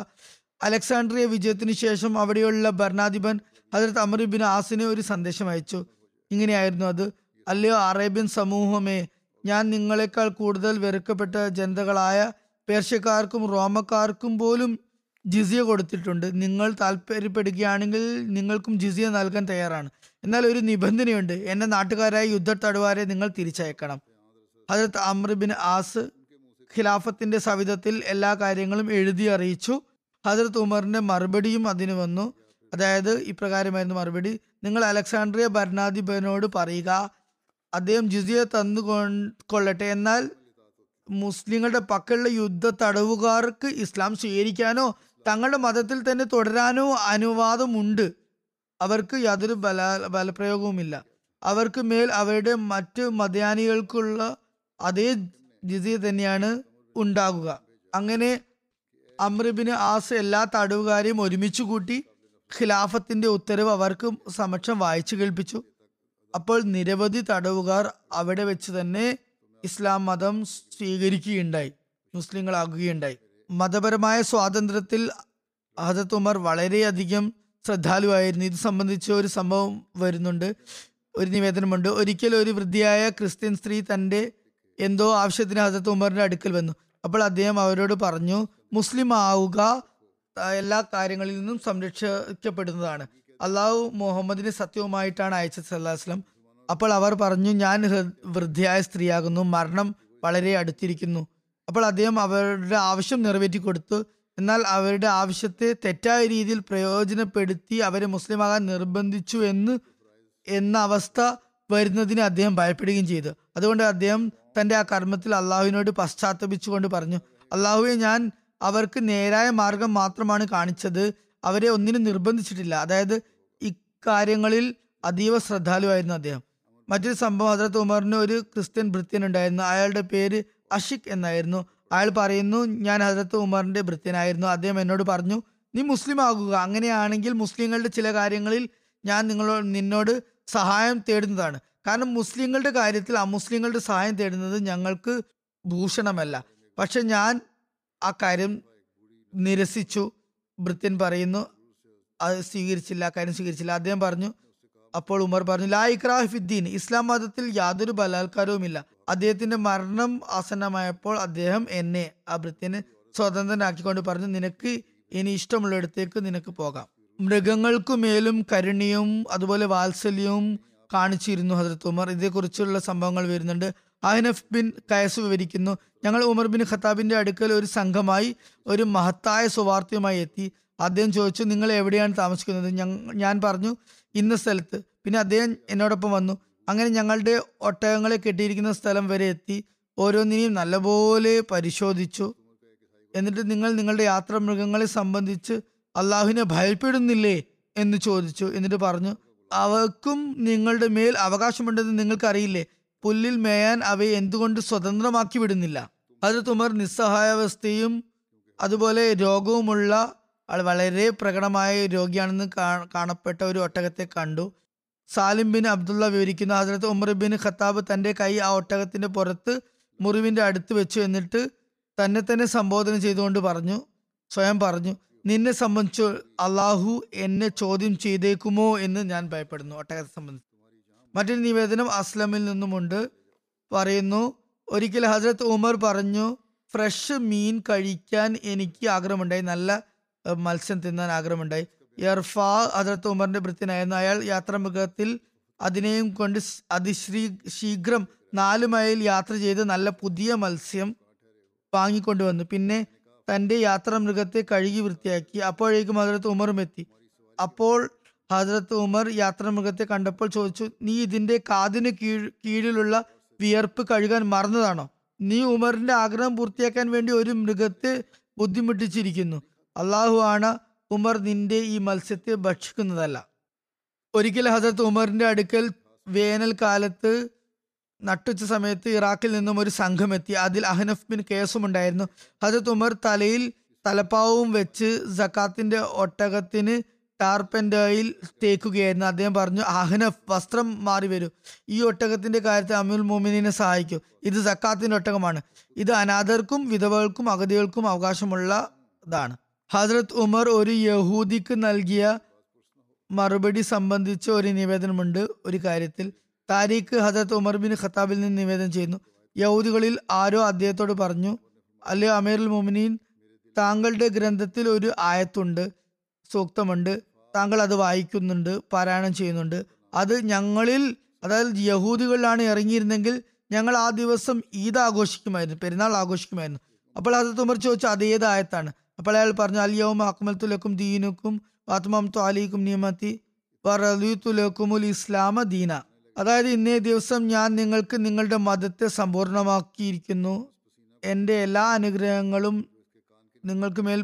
അലക്സാണ്ട്രിയ വിജയത്തിന് ശേഷം അവിടെയുള്ള ഭരണാധിപൻ ഹദരത്ത് അമർ ഇബ്നു ആസിന് ഒരു സന്ദേശം അയച്ചു. ഇങ്ങനെയായിരുന്നു അത്: അല്ലയോ അറേബ്യൻ സമൂഹമേ, ഞാൻ നിങ്ങളെക്കാൾ കൂടുതൽ വെറുക്കപ്പെട്ട ജനതകളായ പേർഷ്യക്കാർക്കും റോമക്കാർക്കും പോലും ജിസിയ കൊടുത്തിട്ടുണ്ട്. നിങ്ങൾ താല്പര്യപ്പെടുകയാണെങ്കിൽ നിങ്ങൾക്കും ജിസിയ നൽകാൻ തയ്യാറാണ്. എന്നാൽ ഒരു നിബന്ധനയുണ്ട്, എൻ്റെ നാട്ടുകാരായ യുദ്ധ തടവുകാരെ നിങ്ങൾ തിരിച്ചയക്കണം. ഹദരത്ത് അമർ ഇബ്നു ആസ് ഖിലാഫത്തിൻ്റെ സവിധത്തിൽ എല്ലാ കാര്യങ്ങളും എഴുതി അറിയിച്ചു. ഹദരത്ത് ഉമറിൻ്റെ മറുപടിയും അതിന് വന്നു. അതായത് ഇപ്രകാരമായിരുന്നു മറുപടി: നിങ്ങൾ അലക്സാണ്ട്രിയ ഭരണാധിപനോട് പറയുക, അദ്ദേഹം ജിസിയ തന്നു കൊള്ളട്ടെ, എന്നാൽ മുസ്ലിങ്ങളുടെ പക്കലുള്ള യുദ്ധ തടവുകാർക്ക് ഇസ്ലാം സ്വീകരിക്കാനോ തങ്ങളുടെ മതത്തിൽ തന്നെ തുടരാനോ അനുവാദമുണ്ട്. അവർക്ക് യാതൊരു ബലപ്രയോഗവുമില്ല. അവർക്ക് മേൽ അവരുടെ മറ്റ് മതയാനികൾക്കുള്ള അതേ ജിസിയ തന്നെയാണ് ഉണ്ടാകുക. അങ്ങനെ അമർ ഇബ്നു ആസ് എല്ലാ തടവുകാരെയും ഒരുമിച്ച് കൂട്ടി ഖിലാഫത്തിൻ്റെ ഉത്തരവ് അവർക്ക് സമക്ഷം വായിച്ചു കേൾപ്പിച്ചു. അപ്പോൾ നിരവധി തടവുകാർ അവിടെ വെച്ച് തന്നെ ഇസ്ലാം മതം സ്വീകരിക്കുകയുണ്ടായി, മുസ്ലിങ്ങളാകുകയുണ്ടായി. മതപരമായ സ്വാതന്ത്ര്യത്തിൽ ഹദരത്ത് ഉമർ വളരെയധികം ശ്രദ്ധാലുവായിരുന്നു. ഇത് സംബന്ധിച്ച് ഒരു സംഭവം വരുന്നുണ്ട്, ഒരു നിവേദനമുണ്ട്. ഒരിക്കൽ ഒരു വൃദ്ധയായ ക്രിസ്ത്യൻ സ്ത്രീ തൻ്റെ എന്തോ ആവശ്യത്തിന് ഹദരത്ത് ഉമറിൻ്റെ അടുക്കൽ വന്നു. അപ്പോൾ അദ്ദേഹം അവരോട് പറഞ്ഞു, മുസ്ലിം ആവുക എല്ലാ കാര്യങ്ങളിൽ നിന്നും സംരക്ഷിക്കപ്പെടുന്നതാണ്. അള്ളാഹു മുഹമ്മദിനെ സത്യവുമായിട്ടാണ് അയച്ചത് സല്ലല്ലാഹു അലൈഹി വസല്ലം. അപ്പോൾ അവർ പറഞ്ഞു, ഞാൻ വൃദ്ധയായ സ്ത്രീയാകുന്നു, മരണം വളരെ അടുത്തിരിക്കുന്നു. അപ്പോൾ അദ്ദേഹം അവരുടെ ആവശ്യം നിറവേറ്റി കൊടുത്തു. എന്നാൽ അവരുടെ ആവശ്യത്തെ തെറ്റായ രീതിയിൽ പ്രയോജനപ്പെടുത്തി അവരെ മുസ്ലിമാകാൻ നിർബന്ധിച്ചു എന്ന അവസ്ഥ വരുന്നതിന് അദ്ദേഹം ഭയപ്പെടുകയും ചെയ്തു. അതുകൊണ്ട് അദ്ദേഹം തൻ്റെ ആ കർമ്മത്തിൽ അള്ളാഹുവിനോട് പശ്ചാത്തപിച്ചുകൊണ്ട് പറഞ്ഞു, അള്ളാഹുവെ, ഞാൻ അവർക്ക് നേരായ മാർഗം മാത്രമാണ് കാണിച്ചത്, അവരെ ഒന്നിനും നിർബന്ധിച്ചിട്ടില്ല. അതായത് ഇക്കാര്യങ്ങളിൽ അതീവ ശ്രദ്ധാലുവായിരുന്നു അദ്ദേഹം. മറ്റൊരു സംഭവം, ഹദരത്ത് ഉമറിന് ഒരു ക്രിസ്ത്യൻ ഭൃത്യൻ ഉണ്ടായിരുന്നു. അയാളുടെ പേര് അഷിഖ് എന്നായിരുന്നു. അയാൾ പറയുന്നു, ഞാൻ ഹദരത്ത് ഉമറിൻ്റെ ഭൃത്യനായിരുന്നു. അദ്ദേഹം എന്നോട് പറഞ്ഞു, നീ മുസ്ലിം ആകുക, അങ്ങനെയാണെങ്കിൽ മുസ്ലിങ്ങളുടെ ചില കാര്യങ്ങളിൽ ഞാൻ നിന്നോട് സഹായം തേടുന്നതാണ്. കാരണം മുസ്ലിങ്ങളുടെ കാര്യത്തിൽ അമുസ്ലിങ്ങളുടെ സഹായം തേടുന്നത് ഞങ്ങൾക്ക് ഭൂഷണമല്ല. പക്ഷെ ഞാൻ ആ കാര്യം നിരസിച്ചു. ഭൃത്യൻ പറയുന്നു, അത് സ്വീകരിച്ചില്ല, ആ കാര്യം സ്വീകരിച്ചില്ല. അദ്ദേഹം പറഞ്ഞു, അപ്പോൾ ഉമർ പറഞ്ഞു, ലാ ഇക്രാഹ ഫിദ്ദീൻ, ഇസ്ലാം മതത്തിൽ യാതൊരു ബലാത്കാരവുമില്ല. അദ്ദേഹത്തിന്റെ മരണം ആസന്നമായപ്പോൾ അദ്ദേഹം എന്നെ, ആ ഭൃത്യനെ, സ്വതന്ത്രനാക്കിക്കൊണ്ട് പറഞ്ഞു, നിനക്ക് ഇനി ഇഷ്ടമുള്ളിടത്തേക്ക് നിനക്ക് പോകാം. മൃഗങ്ങൾക്കു മേലും കരുണയും അതുപോലെ വാത്സല്യവും കാണിച്ചിരുന്നു ഹസരത്ത് ഉമർ. ഇതേക്കുറിച്ചുള്ള സംഭവങ്ങൾ വരുന്നുണ്ട്. അഹ്നഫ് ബിൻ കയസ് വിവരിക്കുന്നു, ഞങ്ങൾ ഉമർ ബിൻ ഖത്താബിന്റെ അടുക്കൽ ഒരു സംഘമായി ഒരു മഹത്തായ സുവാർത്തയുമായി എത്തി. അദ്ദേഹം ചോദിച്ചു, നിങ്ങൾ എവിടെയാണ് താമസിക്കുന്നത്? ഞാൻ പറഞ്ഞു, ഇന്ന സ്ഥലത്ത്. പിന്നെ അദ്ദേഹം എന്നോടൊപ്പം വന്നു. അങ്ങനെ ഞങ്ങളുടെ ഒട്ടകങ്ങളെ കെട്ടിയിരിക്കുന്ന സ്ഥലം വരെ എത്തി. ഓരോന്നിനെയും നല്ലപോലെ പരിശോധിച്ചു. എന്നിട്ട് നിങ്ങൾ നിങ്ങളുടെ യാത്ര മൃഗങ്ങളെ സംബന്ധിച്ച് അള്ളാഹുവിനെ ഭയപ്പെടുന്നില്ലേ എന്ന് ചോദിച്ചു. എന്നിട്ട് പറഞ്ഞു, അവക്കും നിങ്ങളുടെ മേൽ അവകാശമുണ്ടെന്ന് നിങ്ങൾക്കറിയില്ലേ? പുല്ലിൽ മേയാൻ അവയെ എന്തുകൊണ്ട് സ്വതന്ത്രമാക്കി വിടുന്നില്ല? ഹദരത്ത് ഉമർ നിസ്സഹായാവസ്ഥയും അതുപോലെ രോഗവുമുള്ള വളരെ പ്രകടമായ രോഗിയാണെന്ന് കാണപ്പെട്ട ഒരു ഒട്ടകത്തെ കണ്ടു. സാലിം ബിൻ അബ്ദുള്ള വിവരിക്കുന്ന, ഹദരത്ത് ഉമർ ബിൻ ഖത്താബ് തൻ്റെ കൈ ആ ഒട്ടകത്തിൻ്റെ പുറത്ത് മുറിവിൻ്റെ അടുത്ത് വെച്ചു. എന്നിട്ട് തന്നെ സംബോധന ചെയ്തുകൊണ്ട് പറഞ്ഞു, സ്വയം പറഞ്ഞു, നിന്നെ സംബന്ധിച്ച് അള്ളാഹു എന്നെ ചോദ്യം ചെയ്തേക്കുമോ എന്ന് ഞാൻ ഭയപ്പെടുന്നു, ഒട്ടകത്തെ സംബന്ധിച്ച്. മറ്റൊരു നിവേദനം അസ്ലമിൽ നിന്നുമുണ്ട്. പറയുന്നു, ഒരിക്കൽ ഹസരത്ത് ഉമർ പറഞ്ഞു, ഫ്രഷ് മീൻ കഴിക്കാൻ എനിക്ക് ആഗ്രഹമുണ്ടായി, നല്ല മത്സ്യം തിന്നാൻ ആഗ്രഹമുണ്ടായി. ഇർഫാ ഹസരത്ത് ഉമറിന്റെ ഭൃത്യനായിരുന്നു. അയാൾ യാത്രാമൃഗത്തിൽ അതിനെയും കൊണ്ട് ശീഘ്രം 4 മൈൽ യാത്ര ചെയ്ത് നല്ല പുതിയ മത്സ്യം വാങ്ങിക്കൊണ്ടുവന്നു. പിന്നെ തൻ്റെ യാത്രാമൃഗത്തെ കഴുകി വൃത്തിയാക്കി. അപ്പോഴേക്കും ഹസരത്ത് ഉമറും എത്തി. അപ്പോൾ ഹസരത്ത് ഉമർ യാത്രാമൃഗത്തെ കണ്ടപ്പോൾ ചോദിച്ചു, നീ ഇതിൻ്റെ കാതിന് കീഴിലുള്ള വിയർപ്പ് കഴുകാൻ മറന്നതാണോ? നീ ഉമറിന്റെ ആഗ്രഹം പൂർത്തിയാക്കാൻ വേണ്ടി ഒരു മൃഗത്തെ ബുദ്ധിമുട്ടിച്ചിരിക്കുന്നു. അള്ളാഹു ആണ് ഉമർ നിന്റെ ഈ മത്സ്യത്തെ ഭക്ഷിക്കുന്നതല്ല. ഒരിക്കൽ ഹസരത്ത് ഉമറിന്റെ അടുക്കൽ വേനൽക്കാലത്ത് നട്ടുച്ച സമയത്ത് ഇറാഖിൽ നിന്നും ഒരു സംഘം എത്തി. അതിൽ അഹ്നഫ് ബിൻ കേസും ഉണ്ടായിരുന്നു. ഹസരത്ത് ഉമർ തലയിൽ തലപ്പാവും വെച്ച് സക്കാത്തിന്റെ ഒട്ടകത്തിന് ടാർപ്പൻ്റയിൽ തേക്കുകയായിരുന്നു. അദ്ദേഹം പറഞ്ഞു, അഹ്നഫ്, വസ്ത്രം മാറി വരൂ, ഈ ഒട്ടകത്തിന്റെ കാര്യത്തിൽ അമീറുൽ മുഅ്മിനീനെ സഹായിക്കൂ. ഇത് സക്കാത്തിന്റെ ഒട്ടകമാണ്. ഇത് അനാഥർക്കും വിധവകൾക്കും അഗതികൾക്കും അവകാശമുള്ളതാണ്. ഹസരത്ത് ഉമർ ഒരു യഹൂദിക്ക് നൽകിയ മറുപടി സംബന്ധിച്ച് ഒരു നിവേദനമുണ്ട്. ഒരു കാര്യത്തിൽ താരിഖ് ഹസരത്ത് ഉമർ ബിൻ ഖത്താബിൽ നിന്ന് നിവേദനം ചെയ്യുന്നു, യഹൂദികളിൽ ആരോ അദ്ദേഹത്തോട് പറഞ്ഞു, അല്ലയോ അമീറുൽ മുഅ്മിനീൻ, താങ്കളുടെ ഗ്രന്ഥത്തിൽ ഒരു ആയത്തുണ്ട്, സൂക്തമുണ്ട്, താങ്കൾ അത് വായിക്കുന്നുണ്ട്, പാരായണം ചെയ്യുന്നുണ്ട്. അത് ഞങ്ങളിൽ, അതായത് യഹൂദികളിലാണ് ഇറങ്ങിയിരുന്നെങ്കിൽ ഞങ്ങൾ ആ ദിവസം ഈദ് ആഘോഷിക്കുമായിരുന്നു, പെരുന്നാൾ ആഘോഷിക്കുമായിരുന്നു. അപ്പോൾ ഹസരത്ത് ഉമർ ചോദിച്ചു, അത് ഏത് ആയത്താണ്? അപ്പോൾ അയാൾ പറഞ്ഞു, അൽയൗമ അക്മൽതു ലക്കും ദീനുക്കും വഅത്മംതു അലൈക്കും നിഅമതി വറദീതു ലക്കുമുൽ ഇസ്ലാമ ദീന. അതായത് ഇന്നേ ദിവസം ഞാൻ നിങ്ങൾക്ക് നിങ്ങളുടെ മതത്തെ സമ്പൂർണമാക്കിയിരിക്കുന്നു, എൻ്റെ എല്ലാ അനുഗ്രഹങ്ങളും നിങ്ങൾക്ക് മേൽ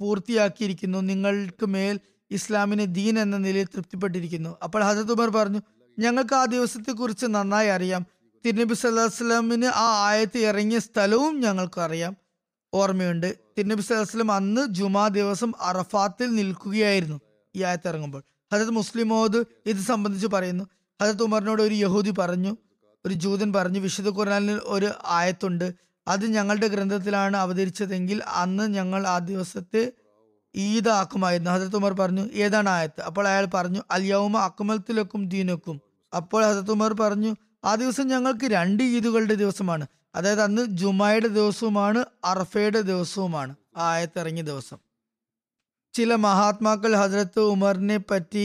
പൂർത്തിയാക്കിയിരിക്കുന്നു, നിങ്ങൾക്ക് മേൽ ഇസ്ലാമിനെ ദീൻ എന്ന നിലയിൽ തൃപ്തിപ്പെട്ടിരിക്കുന്നു. അപ്പോൾ ഹസരത്ത് ഉമർ പറഞ്ഞു, ഞങ്ങൾക്ക് ആ ദിവസത്തെ കുറിച്ച് നന്നായി അറിയാം. തിരുനബി സല്ലല്ലാഹു അലൈഹി വസല്ലമിന് ആ ആയത്ത് ഇറങ്ങിയ സ്ഥലവും ഞങ്ങൾക്ക് അറിയാം, ഓർമ്മയുണ്ട്. തിരുനബി സല്ലല്ലാഹു അലൈഹി വസല്ലം അന്ന് ജുമാ ദിവസം അറഫാത്തിൽ നിൽക്കുകയായിരുന്നു ഈ ആയത്ത് ഇറങ്ങുമ്പോൾ. ഹസരത്ത് മുസ്ലിം ഓദ് ഇത് സംബന്ധിച്ച് പറയുന്നു, ഹസരത്ത് ഉമറിനോട് ഒരു യഹൂദി പറഞ്ഞു, ഒരു ജൂതൻ പറഞ്ഞു, വിശുദ്ധ ഖുർആനിൽ ഒരു ആയത്തുണ്ട്, അത് ഞങ്ങളുടെ ഗ്രന്ഥത്തിലാണ് അവതരിച്ചതെങ്കിൽ അന്ന് ഞങ്ങൾ ആ ദിവസത്തെ ഈദ് ആക്കുമായിരുന്നു. ഹസരത്ത് ഉമർ പറഞ്ഞു, ഏതാണ് ആയത്ത്? അപ്പോൾ അയാൾ പറഞ്ഞു, അൽയൗമ അക്മൽതു ലക്കും ദീനുക്കും. അപ്പോൾ ഹസരത്ത് ഉമർ പറഞ്ഞു, ആ ദിവസം ഞങ്ങൾക്ക് 2 ഈദുകളുടെ ദിവസമാണ്, അതായത് അന്ന് ജുമായുടെ ദിവസവുമാണ് അർഫയുടെ ദിവസവുമാണ്, ആ ആയത്ത് ഇറങ്ങിയ ദിവസം. ചില മഹാത്മാക്കൾ ഹസരത്ത് ഉമറിനെ പറ്റി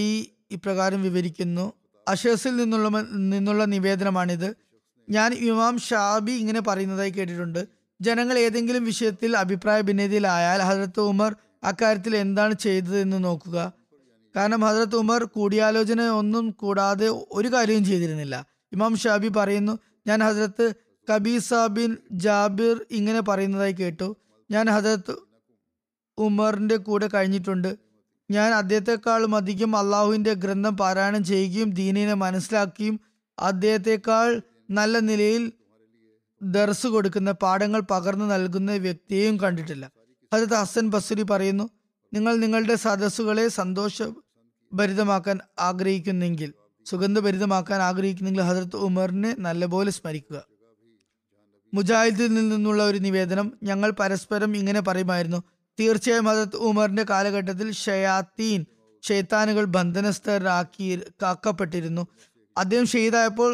ഇപ്രകാരം വിവരിക്കുന്നു. അഷസിൽ നിന്നുള്ള നിവേദനമാണിത്. ഞാൻ ഇമാം ഷാബി ഇങ്ങനെ പറയുന്നതായി കേട്ടിട്ടുണ്ട്, ജനങ്ങൾ ഏതെങ്കിലും വിഷയത്തിൽ അഭിപ്രായ ഭിന്നതയിലായാൽ ഹസരത്ത് ഉമർ അക്കാര്യത്തിൽ എന്താണ് ചെയ്തതെന്ന് നോക്കുക. കാരണം ഹസരത്ത് ഉമർ കൂടിയാലോചന ഒന്നും കൂടാതെ ഒരു കാര്യവും ചെയ്തിരുന്നില്ല. ഇമാം ഷാബി പറയുന്നു, ഞാൻ ഹസരത്ത് കബീസ ബിൻ ജാബിർ ഇങ്ങനെ പറയുന്നതായി കേട്ടു, ഞാൻ ഹസരത്ത് ഉമറിൻ്റെ കൂടെ കഴിഞ്ഞിട്ടുണ്ട്. ഞാൻ അദ്ദേഹത്തെക്കാളും അധികം അള്ളാഹുവിൻ്റെ ഗ്രന്ഥം പാരായണം ചെയ്യുകയും ദീനിനെ മനസ്സിലാക്കുകയും അദ്ദേഹത്തെക്കാൾ നല്ല നിലയിൽ ദർസ് കൊടുക്കുന്ന, പാഠങ്ങൾ പകർന്നു നൽകുന്ന വ്യക്തിയെയും കണ്ടിട്ടില്ല. ഹസരത്ത് ഹസൻ ബസ്രി പറയുന്നു, നിങ്ങൾ നിങ്ങളുടെ സദസ്സുകളെ സന്തോഷഭരിതമാക്കാൻ ആഗ്രഹിക്കുന്നെങ്കിൽ, സുഗന്ധഭരിതമാക്കാൻ ആഗ്രഹിക്കുന്നെങ്കിൽ ഹസരത്ത് ഉമറിനെ നല്ലപോലെ സ്മരിക്കുക. മുജാഹിദിൽ നിന്നുള്ള ഒരു നിവേദനം, ഞങ്ങൾ പരസ്പരം ഇങ്ങനെ പറയുമായിരുന്നു, തീർച്ചയായും ഹസരത്ത് ഉമറിന്റെ കാലഘട്ടത്തിൽ ഷയാത്തീൻ ഷെയ്ത്താനുകൾ ബന്ധനസ്ഥരാക്കപ്പെട്ടിരുന്നു. അദ്ദേഹം ഷെയ്ദായപ്പോൾ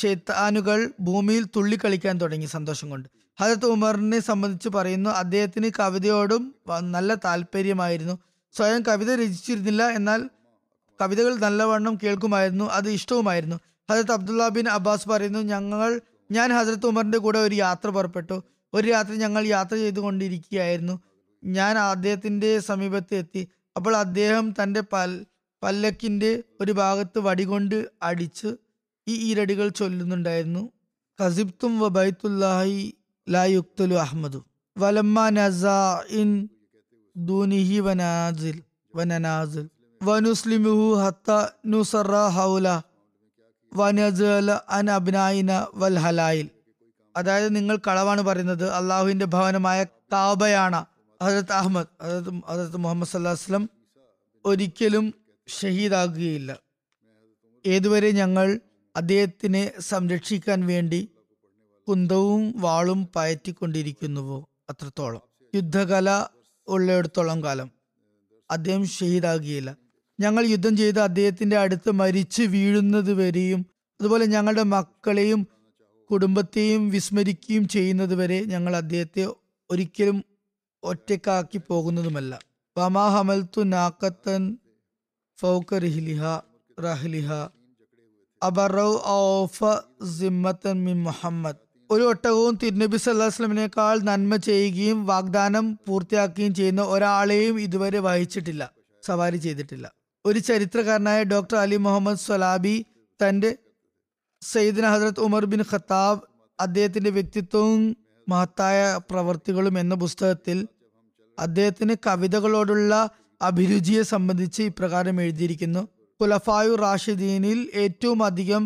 ഷെയ്ത്താനുകൾ ഭൂമിയിൽ തുള്ളിക്കളിക്കാൻ തുടങ്ങി സന്തോഷം കൊണ്ട്. ഹദരത്ത് ഉമറിനെ സംബന്ധിച്ച് പറയുന്നു, അദ്ദേഹത്തിന് കവിതയോടും നല്ല താല്പര്യമായിരുന്നു. സ്വയം കവിത രചിച്ചിരുന്നില്ല, എന്നാൽ കവിതകൾ നല്ലവണ്ണം കേൾക്കുമായിരുന്നു, അത് ഇഷ്ടവുമായിരുന്നു. ഹദരത്ത് അബ്ദുള്ള ബിൻ അബ്ബാസ് പറയുന്നു, ഞാൻ ഹദരത്ത് ഉമറിൻ്റെ കൂടെ ഒരു യാത്ര പുറപ്പെട്ടു. ഒരു രാത്രി ഞങ്ങൾ യാത്ര ചെയ്തുകൊണ്ടിരിക്കുകയായിരുന്നു. ഞാൻ അദ്ദേഹത്തിൻ്റെ സമീപത്ത് എത്തി. അപ്പോൾ അദ്ദേഹം തൻ്റെ പല്ലക്കിൻ്റെ ഒരു ഭാഗത്ത് വടികൊണ്ട് അടിച്ച് ഈ ഈരടികൾ ചൊല്ലുന്നുണ്ടായിരുന്നു: കസിബ്തും വ ബൈത്തുല്ലാഹി ലാ യുക്തലു അഹ്മദു വലമ്മ നസാ ഇൻ ദൂനിഹി വനാസിൽ വനുസ്ലിമുഹു ഹത്ത നുസറ ഹൗല വനജല അൻ അബ്നായിന വൽ ഹലായിൽ. അതായത്, നിങ്ങൾ കളവാണ് പറയുന്നത്, അള്ളാഹുവിൻ്റെ ഭവനമായ കാബയാണ്. ഹദരത്ത് മുഹമ്മദ് സല്ലല്ലാഹു അലൈഹി വസല്ലം ഒരിക്കലും ഷഹീദാകുകയില്ല ഏതുവരെ ഞങ്ങൾ അദ്ദേഹത്തിനെ സംരക്ഷിക്കാൻ വേണ്ടി കുന്തവും വാളും പയറ്റിക്കൊണ്ടിരിക്കുന്നുവോ അത്രത്തോളം. യുദ്ധകല ഉള്ളിടത്തോളം കാലം അദ്ദേഹം ഷഹീദാകുകയില്ല. ഞങ്ങൾ യുദ്ധം ചെയ്ത് അദ്ദേഹത്തിൻ്റെ അടുത്ത് മരിച്ചു വീഴുന്നത് വരെയും, അതുപോലെ ഞങ്ങളുടെ മക്കളെയും കുടുംബത്തെയും വിസ്മരിക്കുകയും ചെയ്യുന്നത് വരെ ഞങ്ങൾ അദ്ദേഹത്തെ ഒരിക്കലും ഒറ്റക്കാക്കി പോകുന്നതുമല്ല. വമാ ഹമൽതു നാക്കത്തൻ ഫൗക റഹ്ലിഹ അബറൗ ഔഫ സിമ്മത്തൻ മിൻ മുഹമ്മദ്. ഒരു ഒട്ടകവും തിരുനബി സല്ലല്ലാഹു അലൈഹി വസല്ലമിനേക്കാൾ നന്മ ചെയ്യുകയും വാഗ്ദാനം പൂർത്തിയാക്കുകയും ചെയ്യുന്ന ഒരാളെയും ഇതുവരെ വഹിച്ചിട്ടില്ല, സവാരി ചെയ്തിട്ടില്ല. ഒരു ചരിത്രകാരനായ ഡോക്ടർ അലി മുഹമ്മദ് സ്വലാബി തൻ്റെ സയ്യിദിന ഹദരത്ത് ഉമർ ബിൻ ഖത്താബ് അദ്ദേഹത്തിൻ്റെ വ്യക്തിത്വവും മഹത്തായ പ്രവർത്തികളും എന്ന പുസ്തകത്തിൽ അദ്ദേഹത്തിന് കവിതകളോടുള്ള അഭിരുചിയെ സംബന്ധിച്ച് ഇപ്രകാരം എഴുതിയിരിക്കുന്നു: ഖുലഫായു റാഷിദീനിൽ ഏറ്റവും അധികം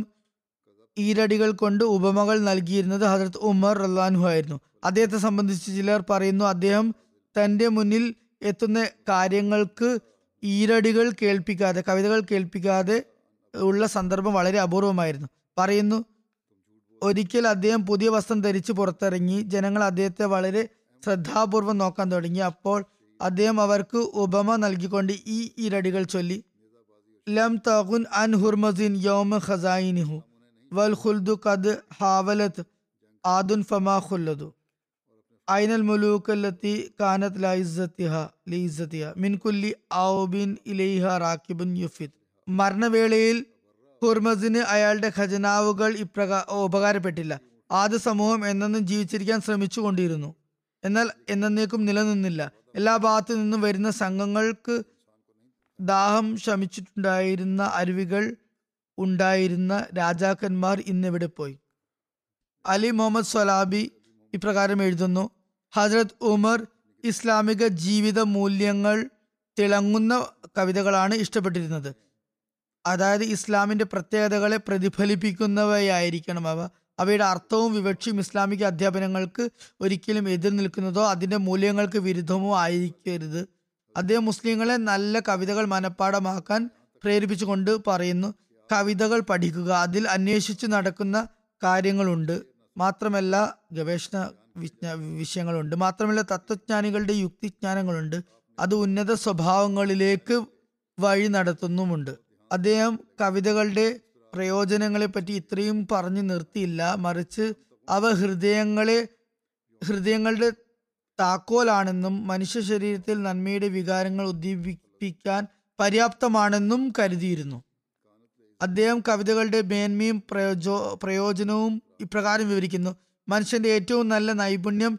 ഈരടികൾ കൊണ്ട് ഉപമകൾ നൽകിയിരുന്നത് ഹദരത്ത് ഉമർ റളിയല്ലാഹു ആയിരുന്നു. അദ്ദേഹത്തെ സംബന്ധിച്ച് ചിലർ പറയുന്നു, അദ്ദേഹം തൻ്റെ മുന്നിൽ എത്തുന്ന കാര്യങ്ങൾക്ക് ഈരടികൾ കേൾപ്പിക്കാതെ, കവിതകൾ കേൾപ്പിക്കാതെ ഉള്ള സന്ദർഭം വളരെ അപൂർവമായിരുന്നു. പറയുന്നു, ഒരിക്കൽ അദ്ദേഹം പുതിയ വസ്ത്രം ധരിച്ച് പുറത്തിറങ്ങി. ജനങ്ങൾ അദ്ദേഹത്തെ വളരെ ശ്രദ്ധാപൂർവം നോക്കാൻ തുടങ്ങി. അപ്പോൾ അദ്ദേഹം അവർക്ക് ഉപമ നൽകിക്കൊണ്ട് ഈ ഈരടികൾ ചൊല്ലി: ലം തഖുൻ അൻ ഹുർമസിൻ യൗമ ഖസായിനിഹു വൽ ഖുൽദു ഖദ് ഹാവലത് ആദുൻ ഫമാ ഖുല്ലദു ഐനൽ മുലൂക്കല്ലത്തി കാനത് ലാ ഇസ്സത്തിഹ ലി ഇസ്സത്തിഹ മിൻ കുല്ലി ഔബിൻ ഇലൈഹ റാക്കിബുൻ യുഫിദ്. മരണവേളയിൽ ഹുർമസിന് അയാളുടെ ഖജനാവുകൾ ഉപകാരപ്പെട്ടില്ല. ആദ്യ സമൂഹം എന്നെന്നും ജീവിച്ചിരിക്കാൻ ശ്രമിച്ചു കൊണ്ടിരുന്നു, എന്നാൽ എന്നേക്കും നിലനിന്നില്ല. എല്ലാ ഭാഗത്തു നിന്നും വരുന്ന സംഘങ്ങൾക്ക് ദാഹം ശമിച്ചിട്ടുണ്ടായിരുന്ന അരുവികൾ ഉണ്ടായിരുന്ന രാജാക്കന്മാർ ഇന്നിവിടെ പോയി. അലി മുഹമ്മദ് സ്വലാബി ഇപ്രകാരം എഴുതുന്നു: ഹജരത് ഉമർ ഇസ്ലാമിക ജീവിത മൂല്യങ്ങൾ തിളങ്ങുന്ന കവിതകളാണ് ഇഷ്ടപ്പെട്ടിരുന്നത്. അതായത്, ഇസ്ലാമിൻ്റെ പ്രത്യേകതകളെ പ്രതിഫലിപ്പിക്കുന്നവയായിരിക്കണം അവ. അവയുടെ അർത്ഥവും വിവക്ഷയും ഇസ്ലാമിക അധ്യാപനങ്ങൾക്ക് ഒരിക്കലും എതിർ നിൽക്കുന്നതോ അതിൻ്റെ മൂല്യങ്ങൾക്ക് വിരുദ്ധമോ ആയിരിക്കരുത്. അദ്ദേഹം മുസ്ലിങ്ങളെ നല്ല കവിതകൾ മനഃപ്പാഠമാക്കാൻ പ്രേരിപ്പിച്ചുകൊണ്ട് പറയുന്നു: കവിതകൾ പഠിക്കുക, അതിൽ അന്വേഷിച്ച് നടക്കുന്ന കാര്യങ്ങളുണ്ട്, മാത്രമല്ല ഗവേഷണ വിഷയങ്ങളുണ്ട്, മാത്രമല്ല തത്വജ്ഞാനികളുടെ യുക്തിജ്ഞാനങ്ങളുണ്ട്, അത് ഉന്നത സ്വഭാവങ്ങളിലേക്ക് വഴി നടത്തുന്നുമുണ്ട്. അദ്ദേഹം കവിതകളുടെ പ്രയോജനങ്ങളെപ്പറ്റി ഇത്രയും പറഞ്ഞു നിർത്തിയില്ല, മറിച്ച് അവ ഹൃദയങ്ങളുടെ താക്കോലാണെന്നും മനുഷ്യ ശരീരത്തിൽ നന്മയുടെ വികാരങ്ങൾ ഉദ്ദീപിപ്പിക്കാൻ പര്യാപ്തമാണെന്നും കരുതിയിരുന്നു. അദ്ദേഹം കവിതകളുടെ മേന്മയും പ്രയോജനവും ഇപ്രകാരം വിവരിക്കുന്നു: മനുഷ്യന്റെ ഏറ്റവും നല്ല നൈപുണ്യം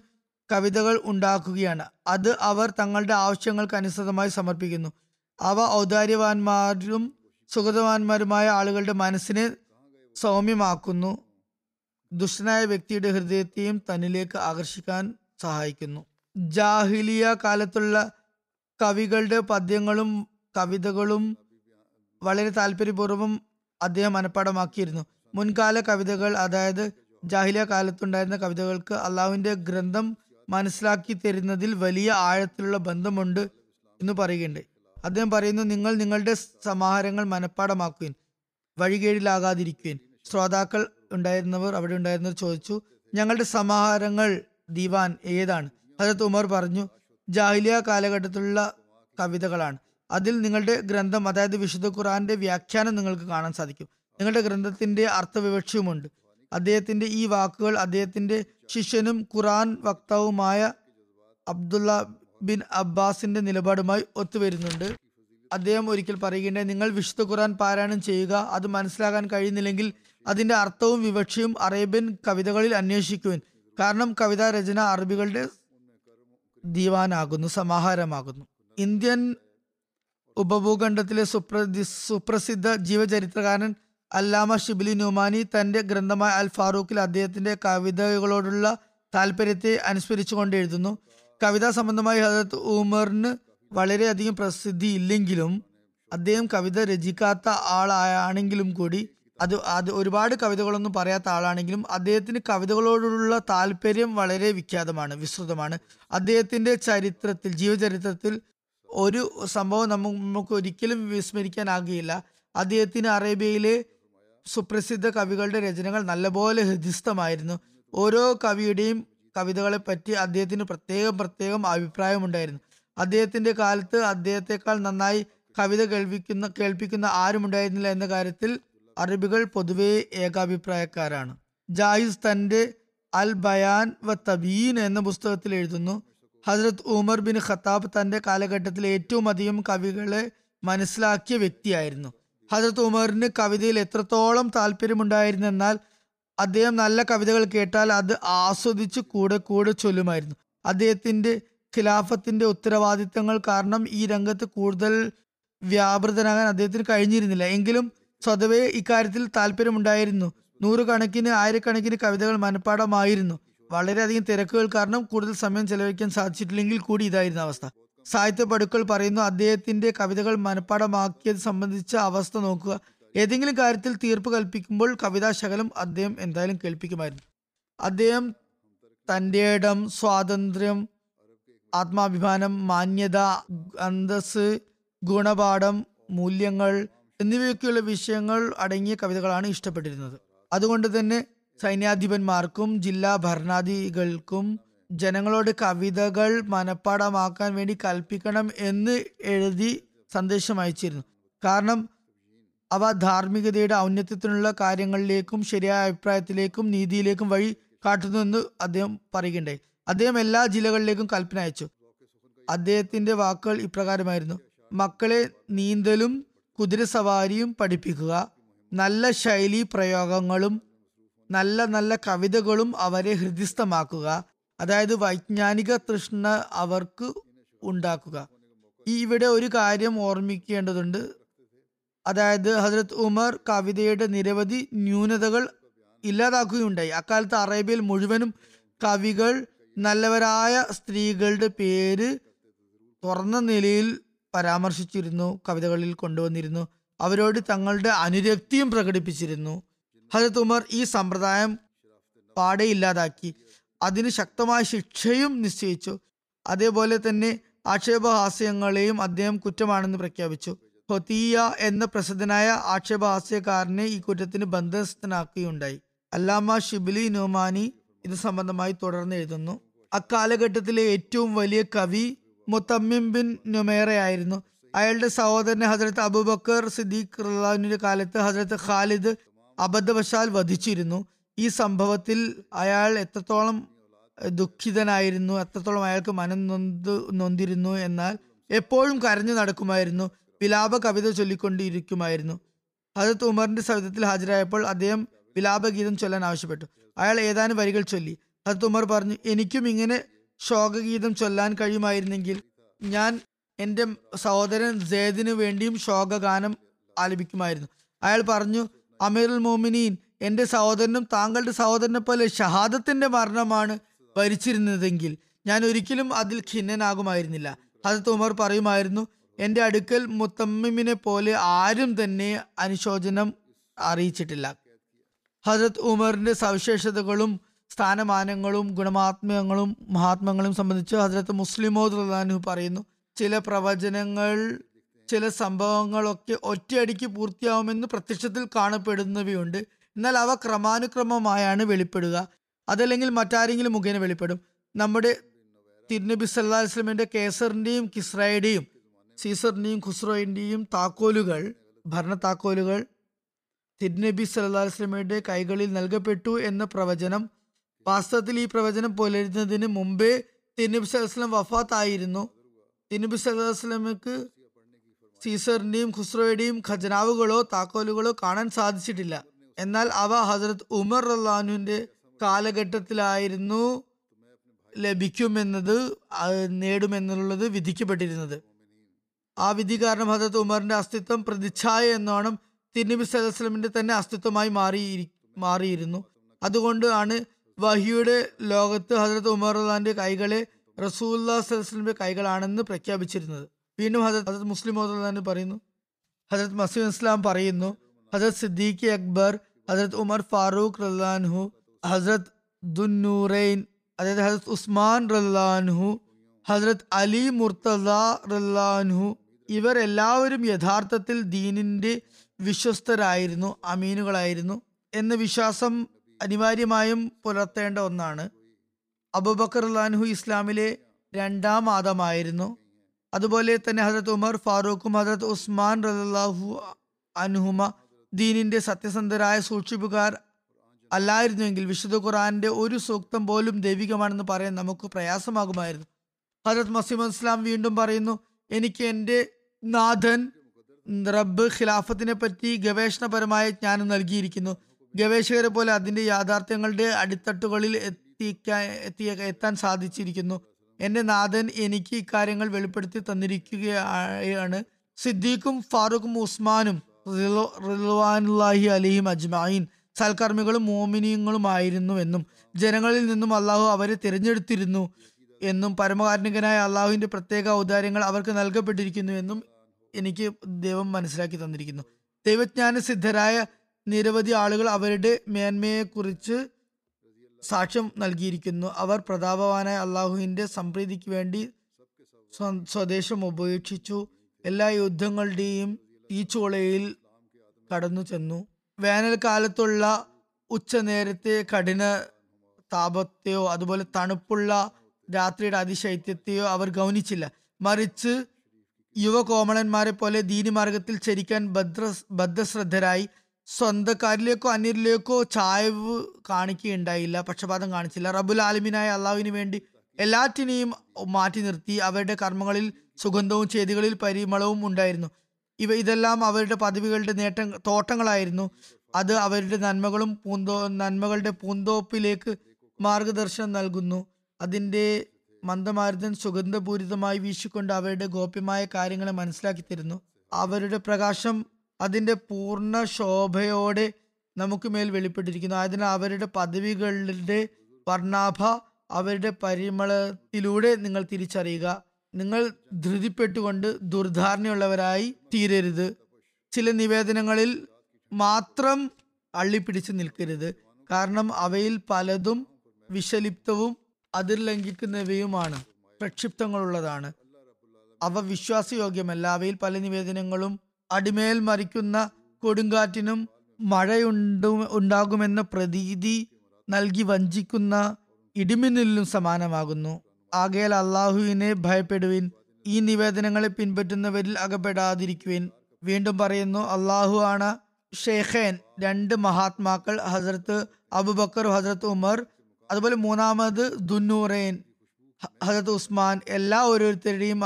കവിതകൾ ഉണ്ടാക്കുകയാണ്. അത് അവർ തങ്ങളുടെ ആവശ്യങ്ങൾക്ക് അനുസൃതമായി സമർപ്പിക്കുന്നു. അവ ഔദാര്യവാന്മാരും സുഗതവാന്മാരുമായ ആളുകളുടെ മനസ്സിനെ സൗമ്യമാക്കുന്നു, ദുഷ്ടനായ വ്യക്തിയുടെ ഹൃദയത്തെയും തന്നിലേക്ക് ആകർഷിക്കാൻ സഹായിക്കുന്നു. ജാഹിലിയ കാലത്തുള്ള കവികളുടെ പദ്യങ്ങളും കവിതകളും വളരെ താല്പര്യപൂർവ്വം അദ്ദേഹം മനഃപ്പാഠമാക്കിയിരുന്നു. മുൻകാല കവിതകൾ, അതായത് ജാഹിലിയ കാലത്തുണ്ടായിരുന്ന കവിതകൾക്ക് അള്ളാഹുവിൻ്റെ ഗ്രന്ഥം മനസ്സിലാക്കി തരുന്നതിൽ വലിയ ആഴത്തിലുള്ള ബന്ധമുണ്ട് എന്ന് പറയുകയുണ്ട്. അദ്ദേഹം പറയുന്നു: നിങ്ങൾ നിങ്ങളുടെ സമാഹാരങ്ങൾ മനഃപ്പാഠമാക്കുകയും വഴികേടിലാകാതിരിക്കുകയും. ശ്രോതാക്കൾ ഉണ്ടായിരുന്നവർ അവിടെ ഉണ്ടായിരുന്നവർ ചോദിച്ചു: ഞങ്ങളുടെ സമാഹാരങ്ങൾ ദിവാൻ ഏതാണ്? ഹദരത്ത് ഉമർ പറഞ്ഞു: ജാഹിലിയ കാലഘട്ടത്തിലുള്ള കവിതകളാണ്. അതിൽ നിങ്ങളുടെ ഗ്രന്ഥം, അതായത് വിശുദ്ധ ഖുറാന്റെ വ്യാഖ്യാനം നിങ്ങൾക്ക് കാണാൻ സാധിക്കും. നിങ്ങളുടെ ഗ്രന്ഥത്തിന്റെ അർത്ഥവിവക്ഷയുമുണ്ട്. അദ്ദേഹത്തിന്റെ ഈ വാക്കുകൾ അദ്ദേഹത്തിന്റെ ശിഷ്യനും ഖുറാൻ വക്താവുമായ അബ്ദുള്ള ബിൻ അബ്ബാസിന്റെ നിലപാടുമായി ഒത്തുവരുന്നുണ്ട്. അദ്ദേഹം ഒരിക്കൽ പറയുകയുണ്ടായി, നിങ്ങൾ വിശുദ്ധ ഖുറാൻ പാരായണം ചെയ്യുക, അത് മനസ്സിലാക്കാൻ കഴിയുന്നില്ലെങ്കിൽ അതിന്റെ അർത്ഥവും വിവക്ഷയും അറേബ്യൻ കവിതകളിൽ അന്വേഷിക്കുവാൻ, കാരണം കവിതാ രചന അറബികളുടെ ദീവാനാകുന്നു, സമാഹാരമാകുന്നു. ഇന്ത്യൻ ഉപഭൂഖണ്ഡത്തിലെ സുപ്രസിദ്ധ ജീവചരിത്രകാരൻ അല്ലാമ ഷിബ്ലി നുമാനി തന്റെ ഗ്രന്ഥമായ അൽ ഫാറൂഖിൽ അദ്ദേഹത്തിന്റെ കവിതകളോടുള്ള താല്പര്യത്തെ അനുസ്മരിച്ചുകൊണ്ട് എഴുതുന്നു, കവിതാ സംബന്ധമായി ഹദരത്ത് ഉമറിന് വളരെയധികം പ്രസിദ്ധി ഇല്ലെങ്കിലും അദ്ദേഹം കവിത രചിക്കാത്ത ആളാണെങ്കിലും കൂടി അത് ഒരുപാട് കവിതകളൊന്നും പറയാത്ത ആളാണെങ്കിലും അദ്ദേഹത്തിന് കവിതകളോടുള്ള താല്പര്യം വളരെ വിഖ്യാതമാണ്, വിസ്തൃതമാണ്. അദ്ദേഹത്തിന്റെ ജീവചരിത്രത്തിൽ ഒരു സംഭവം നമുക്ക് ഒരിക്കലും വിസ്മരിക്കാനാകില്ല. അദ്ദേഹത്തിന് അറേബ്യയിലെ സുപ്രസിദ്ധ കവികളുടെ രചനകൾ നല്ലപോലെ ഹൃദിസ്ഥമായിരുന്നു. ഓരോ കവിയുടെയും കവിതകളെ പറ്റി അദ്ദേഹത്തിന് പ്രത്യേകം അഭിപ്രായമുണ്ടായിരുന്നു. അദ്ദേഹത്തിന്റെ കാലത്ത് അദ്ദേഹത്തെക്കാൾ നന്നായി കവിത കേൾപ്പിക്കുന്ന ആരുമുണ്ടായിരുന്നില്ല എന്ന കാര്യത്തിൽ അറബികൾ പൊതുവേ ഏകാഭിപ്രായക്കാരാണ്. ജാഹിസ് തന്റെ അൽ ബയാൻ വ തബീൻ എന്ന പുസ്തകത്തിൽ എഴുതുന്നു, ഹസ്രത്ത് ഉമർ ബിൻ ഖത്താബ് തന്റെ കാലഘട്ടത്തിൽ ഏറ്റവും അധികം കവികളെ മനസ്സിലാക്കിയ വ്യക്തിയായിരുന്നു. ഹസ്രത്ത് ഉമറിന് കവിതയിൽ എത്രത്തോളം താല്പര്യമുണ്ടായിരുന്നെന്നാൽ അദ്ദേഹം നല്ല കവിതകൾ കേട്ടാൽ അത് ആസ്വദിച്ച് കൂടെ ചൊല്ലുമായിരുന്നു. അദ്ദേഹത്തിന്റെ ഖിലാഫത്തിന്റെ ഉത്തരവാദിത്തങ്ങൾ കാരണം ഈ രംഗത്ത് കൂടുതൽ വ്യാപൃതനാകാൻ അദ്ദേഹത്തിന് കഴിഞ്ഞിരുന്നില്ല. എങ്കിലും സ്വതവേ ഇക്കാര്യത്തിൽ താല്പര്യമുണ്ടായിരുന്നു. നൂറുകണക്കിന് ആയിരക്കണക്കിന് കവിതകൾ മനഃപ്പാടമായിരുന്നു. വളരെയധികം തിരക്കുകൾ കാരണം കൂടുതൽ സമയം ചെലവഴിക്കാൻ സാധിച്ചിട്ടില്ലെങ്കിൽ കൂടി ഇതായിരുന്നു അവസ്ഥ. സാഹിത്യ പടുക്കൾ പറയുന്നു, അദ്ദേഹത്തിന്റെ കവിതകൾ മനഃപ്പാടമാക്കിയത് സംബന്ധിച്ച അവസ്ഥ നോക്കുക. ഏതെങ്കിലും കാര്യത്തിൽ തീർപ്പ് കൽപ്പിക്കുമ്പോൾ കവിതാശകലം അദ്ദേഹം എന്തായാലും കേൾപ്പിക്കുമായിരുന്നു. അദ്ദേഹം തൻ്റെ ഇടം, സ്വാതന്ത്ര്യം, ആത്മാഭിമാനം, മാന്യത, അന്തസ്, ഗുണപാഠം, മൂല്യങ്ങൾ എന്നിവയൊക്കെയുള്ള വിഷയങ്ങൾ അടങ്ങിയ കവിതകളാണ് ഇഷ്ടപ്പെട്ടിരുന്നത്. അതുകൊണ്ട് തന്നെ സൈന്യാധിപന്മാർക്കും ജില്ലാ ഭരണാധികൾക്കും ജനങ്ങളോട് കവിതകൾ മനഃപ്പാടമാക്കാൻ വേണ്ടി കൽപ്പിക്കണം എന്ന് എഴുതി സന്ദേശം അയച്ചിരുന്നു. കാരണം അവ ധാർമ്മികതയുടെ ഔന്നത്യത്തിനുള്ള കാര്യങ്ങളിലേക്കും ശരിയായ അഭിപ്രായത്തിലേക്കും നീതിയിലേക്കും വഴി കാട്ടുന്നുവെന്ന് അദ്ദേഹം പറയുകയുണ്ടായി. അദ്ദേഹം എല്ലാ ജില്ലകളിലേക്കും കൽപ്പന അയച്ചു. അദ്ദേഹത്തിന്റെ വാക്കുകൾ ഇപ്രകാരമായിരുന്നു: മക്കളെ നീന്തലും കുതിരസവാരിയും പഠിപ്പിക്കുക, നല്ല ശൈലി പ്രയോഗങ്ങളും നല്ല നല്ല കവിതകളും അവരെ ഹൃദിസ്ഥമാക്കുക, അതായത് വൈജ്ഞാനിക തൃഷ്ണ അവർക്ക് ഉണ്ടാക്കുക. ഇവിടെ ഒരു കാര്യം ഓർമ്മിക്കേണ്ടതുണ്ട്, അതായത് ഹസ്രത്ത് ഉമർ കവിതയുടെ നിരവധി ന്യൂനതകൾ ഇല്ലാതാക്കുകയുണ്ടായി. അക്കാലത്ത് അറേബ്യയിൽ മുഴുവനും കവികൾ നല്ലവരായ സ്ത്രീകളുടെ പേര് തുറന്ന നിലയിൽ പരാമർശിച്ചിരുന്നു, കവിതകളിൽ കൊണ്ടുവന്നിരുന്നു, അവരോട് തങ്ങളുടെ അനുരക്തിയും പ്രകടിപ്പിച്ചിരുന്നു. ഹജത് ഉമർ ഈ സമ്പ്രദായം പാടെ ഇല്ലാതാക്കി. അതിന് ശക്തമായ ശിക്ഷയും നിശ്ചയിച്ചു. അതേപോലെ തന്നെ ആക്ഷേപഹാസ്യങ്ങളെയും അദ്ദേഹം കുറ്റമാണെന്ന് പ്രഖ്യാപിച്ചു. ഹൊത്തിയ എന്ന പ്രസിദ്ധനായ ആക്ഷേപഹാസ്യക്കാരനെ ഈ കുറ്റത്തിന് ബന്ധസ്ഥനാക്കുകയുണ്ടായി. അല്ലാമ ഷിബ്ലി നുമാനി ഇത് സംബന്ധമായി തുടർന്ന് എഴുതുന്നു, അക്കാലഘട്ടത്തിലെ ഏറ്റവും വലിയ കവി മുത്തമ്മിം ബിൻ നുമേറയായിരുന്നു. അയാളുടെ സഹോദരനെ ഹസ്രത്ത് അബൂബക്കർ സിദ്ദീഖ് റളിയല്ലാഹുവിന്റെ കാലത്ത് ഹസ്രത്ത് ഖാലിദ് അബദ്ധവശാൽ വധിച്ചിരുന്നു. ഈ സംഭവത്തിൽ അയാൾ എത്രത്തോളം ദുഃഖിതനായിരുന്നു, എത്രത്തോളം അയാൾക്ക് മനം നൊന്തിരുന്നു എന്നാൽ എപ്പോഴും കരഞ്ഞു നടക്കുമായിരുന്നു, വിലാപ കവിത ചൊല്ലിക്കൊണ്ടിരിക്കുമായിരുന്നു. ഹസ്രത്ത് ഉമറിന്റെ സവിധത്തിൽ ഹാജരായപ്പോൾ അദ്ദേഹം വിലാപഗീതം ചൊല്ലാൻ ആവശ്യപ്പെട്ടു. അയാൾ ഏതാനും വരികൾ ചൊല്ലി. ഹസ്രത്ത് ഉമർ പറഞ്ഞു, എനിക്കും ഇങ്ങനെ ശോകഗീതം ചൊല്ലാൻ കഴിയുമായിരുന്നെങ്കിൽ ഞാൻ എൻ്റെ സഹോദരൻ സേദിനു വേണ്ടിയും ശോകഗാനം ആലപിക്കുമായിരുന്നു. അയാൾ പറഞ്ഞു, അമീറുൽ മോമിനീൻ, എൻ്റെ സഹോദരനും താങ്കളുടെ സഹോദരനെ പോലെ ഷഹാദത്തിന്റെ മരണമാണ് ഭരിച്ചിരുന്നതെങ്കിൽ ഞാൻ ഒരിക്കലും അതിൽ ഖിന്നനാകുമായിരുന്നില്ല. ഹദത്ത് ഉമർ പറയുമായിരുന്നു, എൻ്റെ അടുക്കൽ മുത്തമ്മിമിനെ പോലെ ആരും തന്നെ അനുശോചനം അറിയിച്ചിട്ടില്ല. ഹദത്ത് ഉമറിന്റെ സവിശേഷതകളും സ്ഥാനമാനങ്ങളും ഗുണമാത്മ്യങ്ങളും മഹാത്മ്യങ്ങളും സംബന്ധിച്ച് ഹസ്രത്ത് മുസ്ലിമോദ് റളിയല്ലാഹു പറയുന്നു, ചില പ്രവചനങ്ങൾ, ചില സംഭവങ്ങളൊക്കെ ഒറ്റയടിക്ക് പൂർത്തിയാവുമെന്ന് പ്രത്യക്ഷത്തിൽ കാണപ്പെടുന്നവയുണ്ട്. എന്നാൽ അവ ക്രമാനുക്രമമായാണ് വെളിപ്പെടുക, അതല്ലെങ്കിൽ മറ്റാരെങ്കിലും മുഖേന വെളിപ്പെടും. നമ്മുടെ തിരുനബി സല്ലല്ലാഹു അലൈഹി വസല്ലമയുടെ കേസറിന്റെയും കിസ്രയുടെയും സീസറിൻ്റെയും ഖുസ്രോയിൻ്റെയും താക്കോലുകൾ, ഭരണത്താക്കോലുകൾ തിരുനബി സല്ലല്ലാഹു അലൈഹി വസല്ലമയുടെ കൈകളിൽ നൽകപ്പെട്ടു എന്ന പ്രവചനം വാസ്തവത്തിൽ ഈ പ്രവചനം പുലരുന്നതിന് മുമ്പേ തിരുനബി സല്ലല്ലാഹു അലൈഹി വസല്ലം വഫാത്തായിരുന്നു. തിരുനബി സല്ലല്ലാഹു അലൈഹി വസല്ലമക്ക് സീസറിൻ്റെയും ഖുസ്രോയുടെയും ഖജനാവുകളോ താക്കോലുകളോ കാണാൻ സാധിച്ചിട്ടില്ല. എന്നാൽ അവ ഹസരത്ത് ഉമർ റളിയല്ലാഹു അൻഹുവിൻ്റെ കാലഘട്ടത്തിലായിരുന്നു ലഭിക്കുമെന്നത് നേടുമെന്നുള്ളത് വിധിക്കപ്പെട്ടിരുന്നത്. ആ വിധി കാരണം ഹസരത്ത് ഉമറിൻ്റെ അസ്തിത്വം പ്രതിച്ഛായ എന്നോണം തിരുനബി സല്ലല്ലാഹു അലൈഹി വസല്ലമിൻ്റെ തന്നെ അസ്തിത്വമായി മാറിയിരുന്നു. അതുകൊണ്ട് ആണ് വഹിയുടെ ലോകത്ത് ഹസരത്ത് ഉമർ റളിയല്ലാഹുവിൻ്റെ കൈകളെ റസൂലുള്ളാഹി സല്ലല്ലാഹു അലൈഹി വസല്ലമിൻ്റെ കൈകളാണെന്ന് പ്രഖ്യാപിച്ചിരുന്നത്. വീണ്ടും ഹസരത്ത് മുസ്ലിം റളിയല്ലാഹു പറയുന്നു, ഹസരത്ത് മസീഹ് ഇസ്ലാം പറയുന്നു, ഹസരത്ത് സിദ്ദീഖ് അക്ബർ, ഹസരത്ത് ഉമർ ഫാറൂഖ് റളിയല്ലാഹു അൻഹു, ഹസരത്ത് ദുന്നൂറൈൻ, അതായത് ഹസരത്ത് ഉസ്മാൻ റളിയല്ലാഹു അൻഹു, ഹസരത്ത് അലി മുർത്തദ റളിയല്ലാഹു അൻഹു ഇവരെല്ലാവരും യഥാർത്ഥത്തിൽ ദീനിൻ്റെ വിശ്വസ്തരായിരുന്നു, അമീനുകളായിരുന്നു എന്ന വിശ്വാസം അനിവാര്യമായും പുലർത്തേണ്ട ഒന്നാണ്. അബൂബക്കർ റളിയല്ലാഹു അൻഹു ഇസ്ലാമിലെ രണ്ടാം ആദമായിരുന്നു. അതുപോലെ തന്നെ ഹസരത്ത് ഉമർ ഫാറൂഖും ഹസരത്ത് ഉസ്മാൻ റളിയല്ലാഹു അൻഹുമ ദീനിൻ്റെ സത്യസന്ധരായ സൂക്ഷിപ്പുകാർ അല്ലായിരുന്നുവെങ്കിൽ വിശുദ്ധ ഖുർആന്റെ ഒരു സൂക്തം പോലും ദൈവികമാണെന്ന് പറയാൻ നമുക്ക് പ്രയാസമാകുമായിരുന്നു. ഹസരത്ത് മസീഹ് ഇസ്ലാം വീണ്ടും പറയുന്നു, എനിക്ക് എൻ്റെ നാഥൻ റബ്ബ് ഖിലാഫത്തിനെ പറ്റി ഗവേഷണപരമായ ജ്ഞാനം നൽകിയിരിക്കുന്നു. ഗവേഷകരെ പോലെ അതിൻ്റെ യാഥാർത്ഥ്യങ്ങളുടെ അടിത്തട്ടുകളിൽ എത്താൻ സാധിച്ചിരിക്കുന്നു. എൻ്റെ നാഥൻ എനിക്ക് ഇക്കാര്യങ്ങൾ വെളിപ്പെടുത്തി തന്നിരിക്കുകയാണ്. സിദ്ദീഖും ഫാറൂഖും ഉസ്മാനും റിദ്വാനുല്ലാഹി അലൈഹിം അജ്മഈൻ സൽക്കർമ്മികളും മോമിനിയങ്ങളുമായിരുന്നുവെന്നും ജനങ്ങളിൽ നിന്നും അള്ളാഹു അവരെ തിരഞ്ഞെടുത്തിരുന്നു എന്നും പരമകാരുണികനായ അള്ളാഹുവിൻ്റെ പ്രത്യേക ഔദാര്യങ്ങൾ അവർക്ക് നൽകപ്പെട്ടിരിക്കുന്നു എന്നും എനിക്ക് ദൈവം മനസ്സിലാക്കി തന്നിരിക്കുന്നു. ദൈവജ്ഞാന സിദ്ധരായ നിരവധി ആളുകൾ അവരുടെ മേന്മയെക്കുറിച്ച് സാക്ഷ്യം നൽകിയിരിക്കുന്നു. അവർ പ്രതാപവാനായ അള്ളാഹുവിൻ്റെ സംപ്രീതിക്ക് വേണ്ടി സ്വദേശം ഉപേക്ഷിച്ചു, എല്ലാ യുദ്ധങ്ങളുടെയും തീച്ചുളയിൽ കടന്നു ചെന്നു, വേനൽക്കാലത്തുള്ള ഉച്ചനേരത്തെ കഠിന താപത്തെയോ അതുപോലെ തണുപ്പുള്ള രാത്രിയുടെ അതിശൈത്യത്തെയോ അവർ ഗൗനിച്ചില്ല. മറിച്ച് യുവകോമളന്മാരെ പോലെ ദീനിമാർഗത്തിൽ ചരിക്കാൻ ബദ്ധശ്രദ്ധരായി. സ്വന്തക്കാരിലേക്കോ അന്യരിലേക്കോ ചായവ് കാണിക്കുകയുണ്ടായില്ല, പക്ഷപാതം കാണിച്ചില്ല. റബ്ബുൽ ആലമീനായ അള്ളാഹുവിന് വേണ്ടി എല്ലാറ്റിനെയും മാറ്റി നിർത്തി. അവരുടെ കർമ്മങ്ങളിൽ സുഗന്ധവും ചെയ്തികളിൽ പരിമളവും ഉണ്ടായിരുന്നു. ഇതെല്ലാം അവരുടെ പദവികളുടെ തോട്ടങ്ങളായിരുന്നു. അത് അവരുടെ നന്മകളുടെ പൂന്തോപ്പിലേക്ക് മാർഗദർശനം നൽകുന്നു. അതിൻ്റെ മന്ദമാരുതൻ സുഗന്ധപൂരിതമായി വീശിക്കൊണ്ട് അവരുടെ ഗോപ്യമായ കാര്യങ്ങളെ മനസ്സിലാക്കി തരുന്നു. അവരുടെ പ്രകാശം അതിൻ്റെ പൂർണ്ണ ശോഭയോടെ നമുക്ക് മേൽ വെളിപ്പെട്ടിരിക്കുന്നു. അതിനാൽ അവരുടെ പദവികളുടെ വർണ്ണാഭ അവരുടെ പരിമളത്തിലൂടെ നിങ്ങൾ തിരിച്ചറിയുക. നിങ്ങൾ ധൃതിപ്പെട്ടുകൊണ്ട് ദുർധാരണയുള്ളവരായി തീരരുത്. ചില നിവേദനങ്ങളിൽ മാത്രം അള്ളിപ്പിടിച്ച് നിൽക്കരുത്, കാരണം അവയിൽ പലതും വിഷലിപ്തവും അതിർ ലംഘിക്കുന്നവയുമാണ്, പ്രക്ഷിപ്തങ്ങളുള്ളതാണ്. അവ വിശ്വാസയോഗ്യമല്ല. അവയിൽ പല നിവേദനങ്ങളും അടിമേൽ മറിക്കുന്ന കൊടുങ്കാറ്റിനും മഴയുണ്ടാകുമെന്ന പ്രതീതി നൽകി വഞ്ചിക്കുന്ന ഇടിമിന്നലിനും സമാനമാകുന്നു. ആകയാൽ അള്ളാഹുവിനെ ഭയപ്പെടുവിൻ, ഈ നിവേദനങ്ങളെ പിൻപറ്റുന്നവരിൽ അകപ്പെടാതിരിക്കുവിൻ. വീണ്ടും പറയുന്നു, അള്ളാഹു ആണ് ഷെയ്ഖേൻ, രണ്ട് മഹാത്മാക്കൾ ഹസരത്ത് അബൂബക്കർ, ഹസരത്ത് ഉമർ, അതുപോലെ മൂന്നാമത് ദുന്നൂറൈൻ, ഹസരത്ത് ഉസ്മാൻ. എല്ലാ ഓരോരുത്തരുടെയും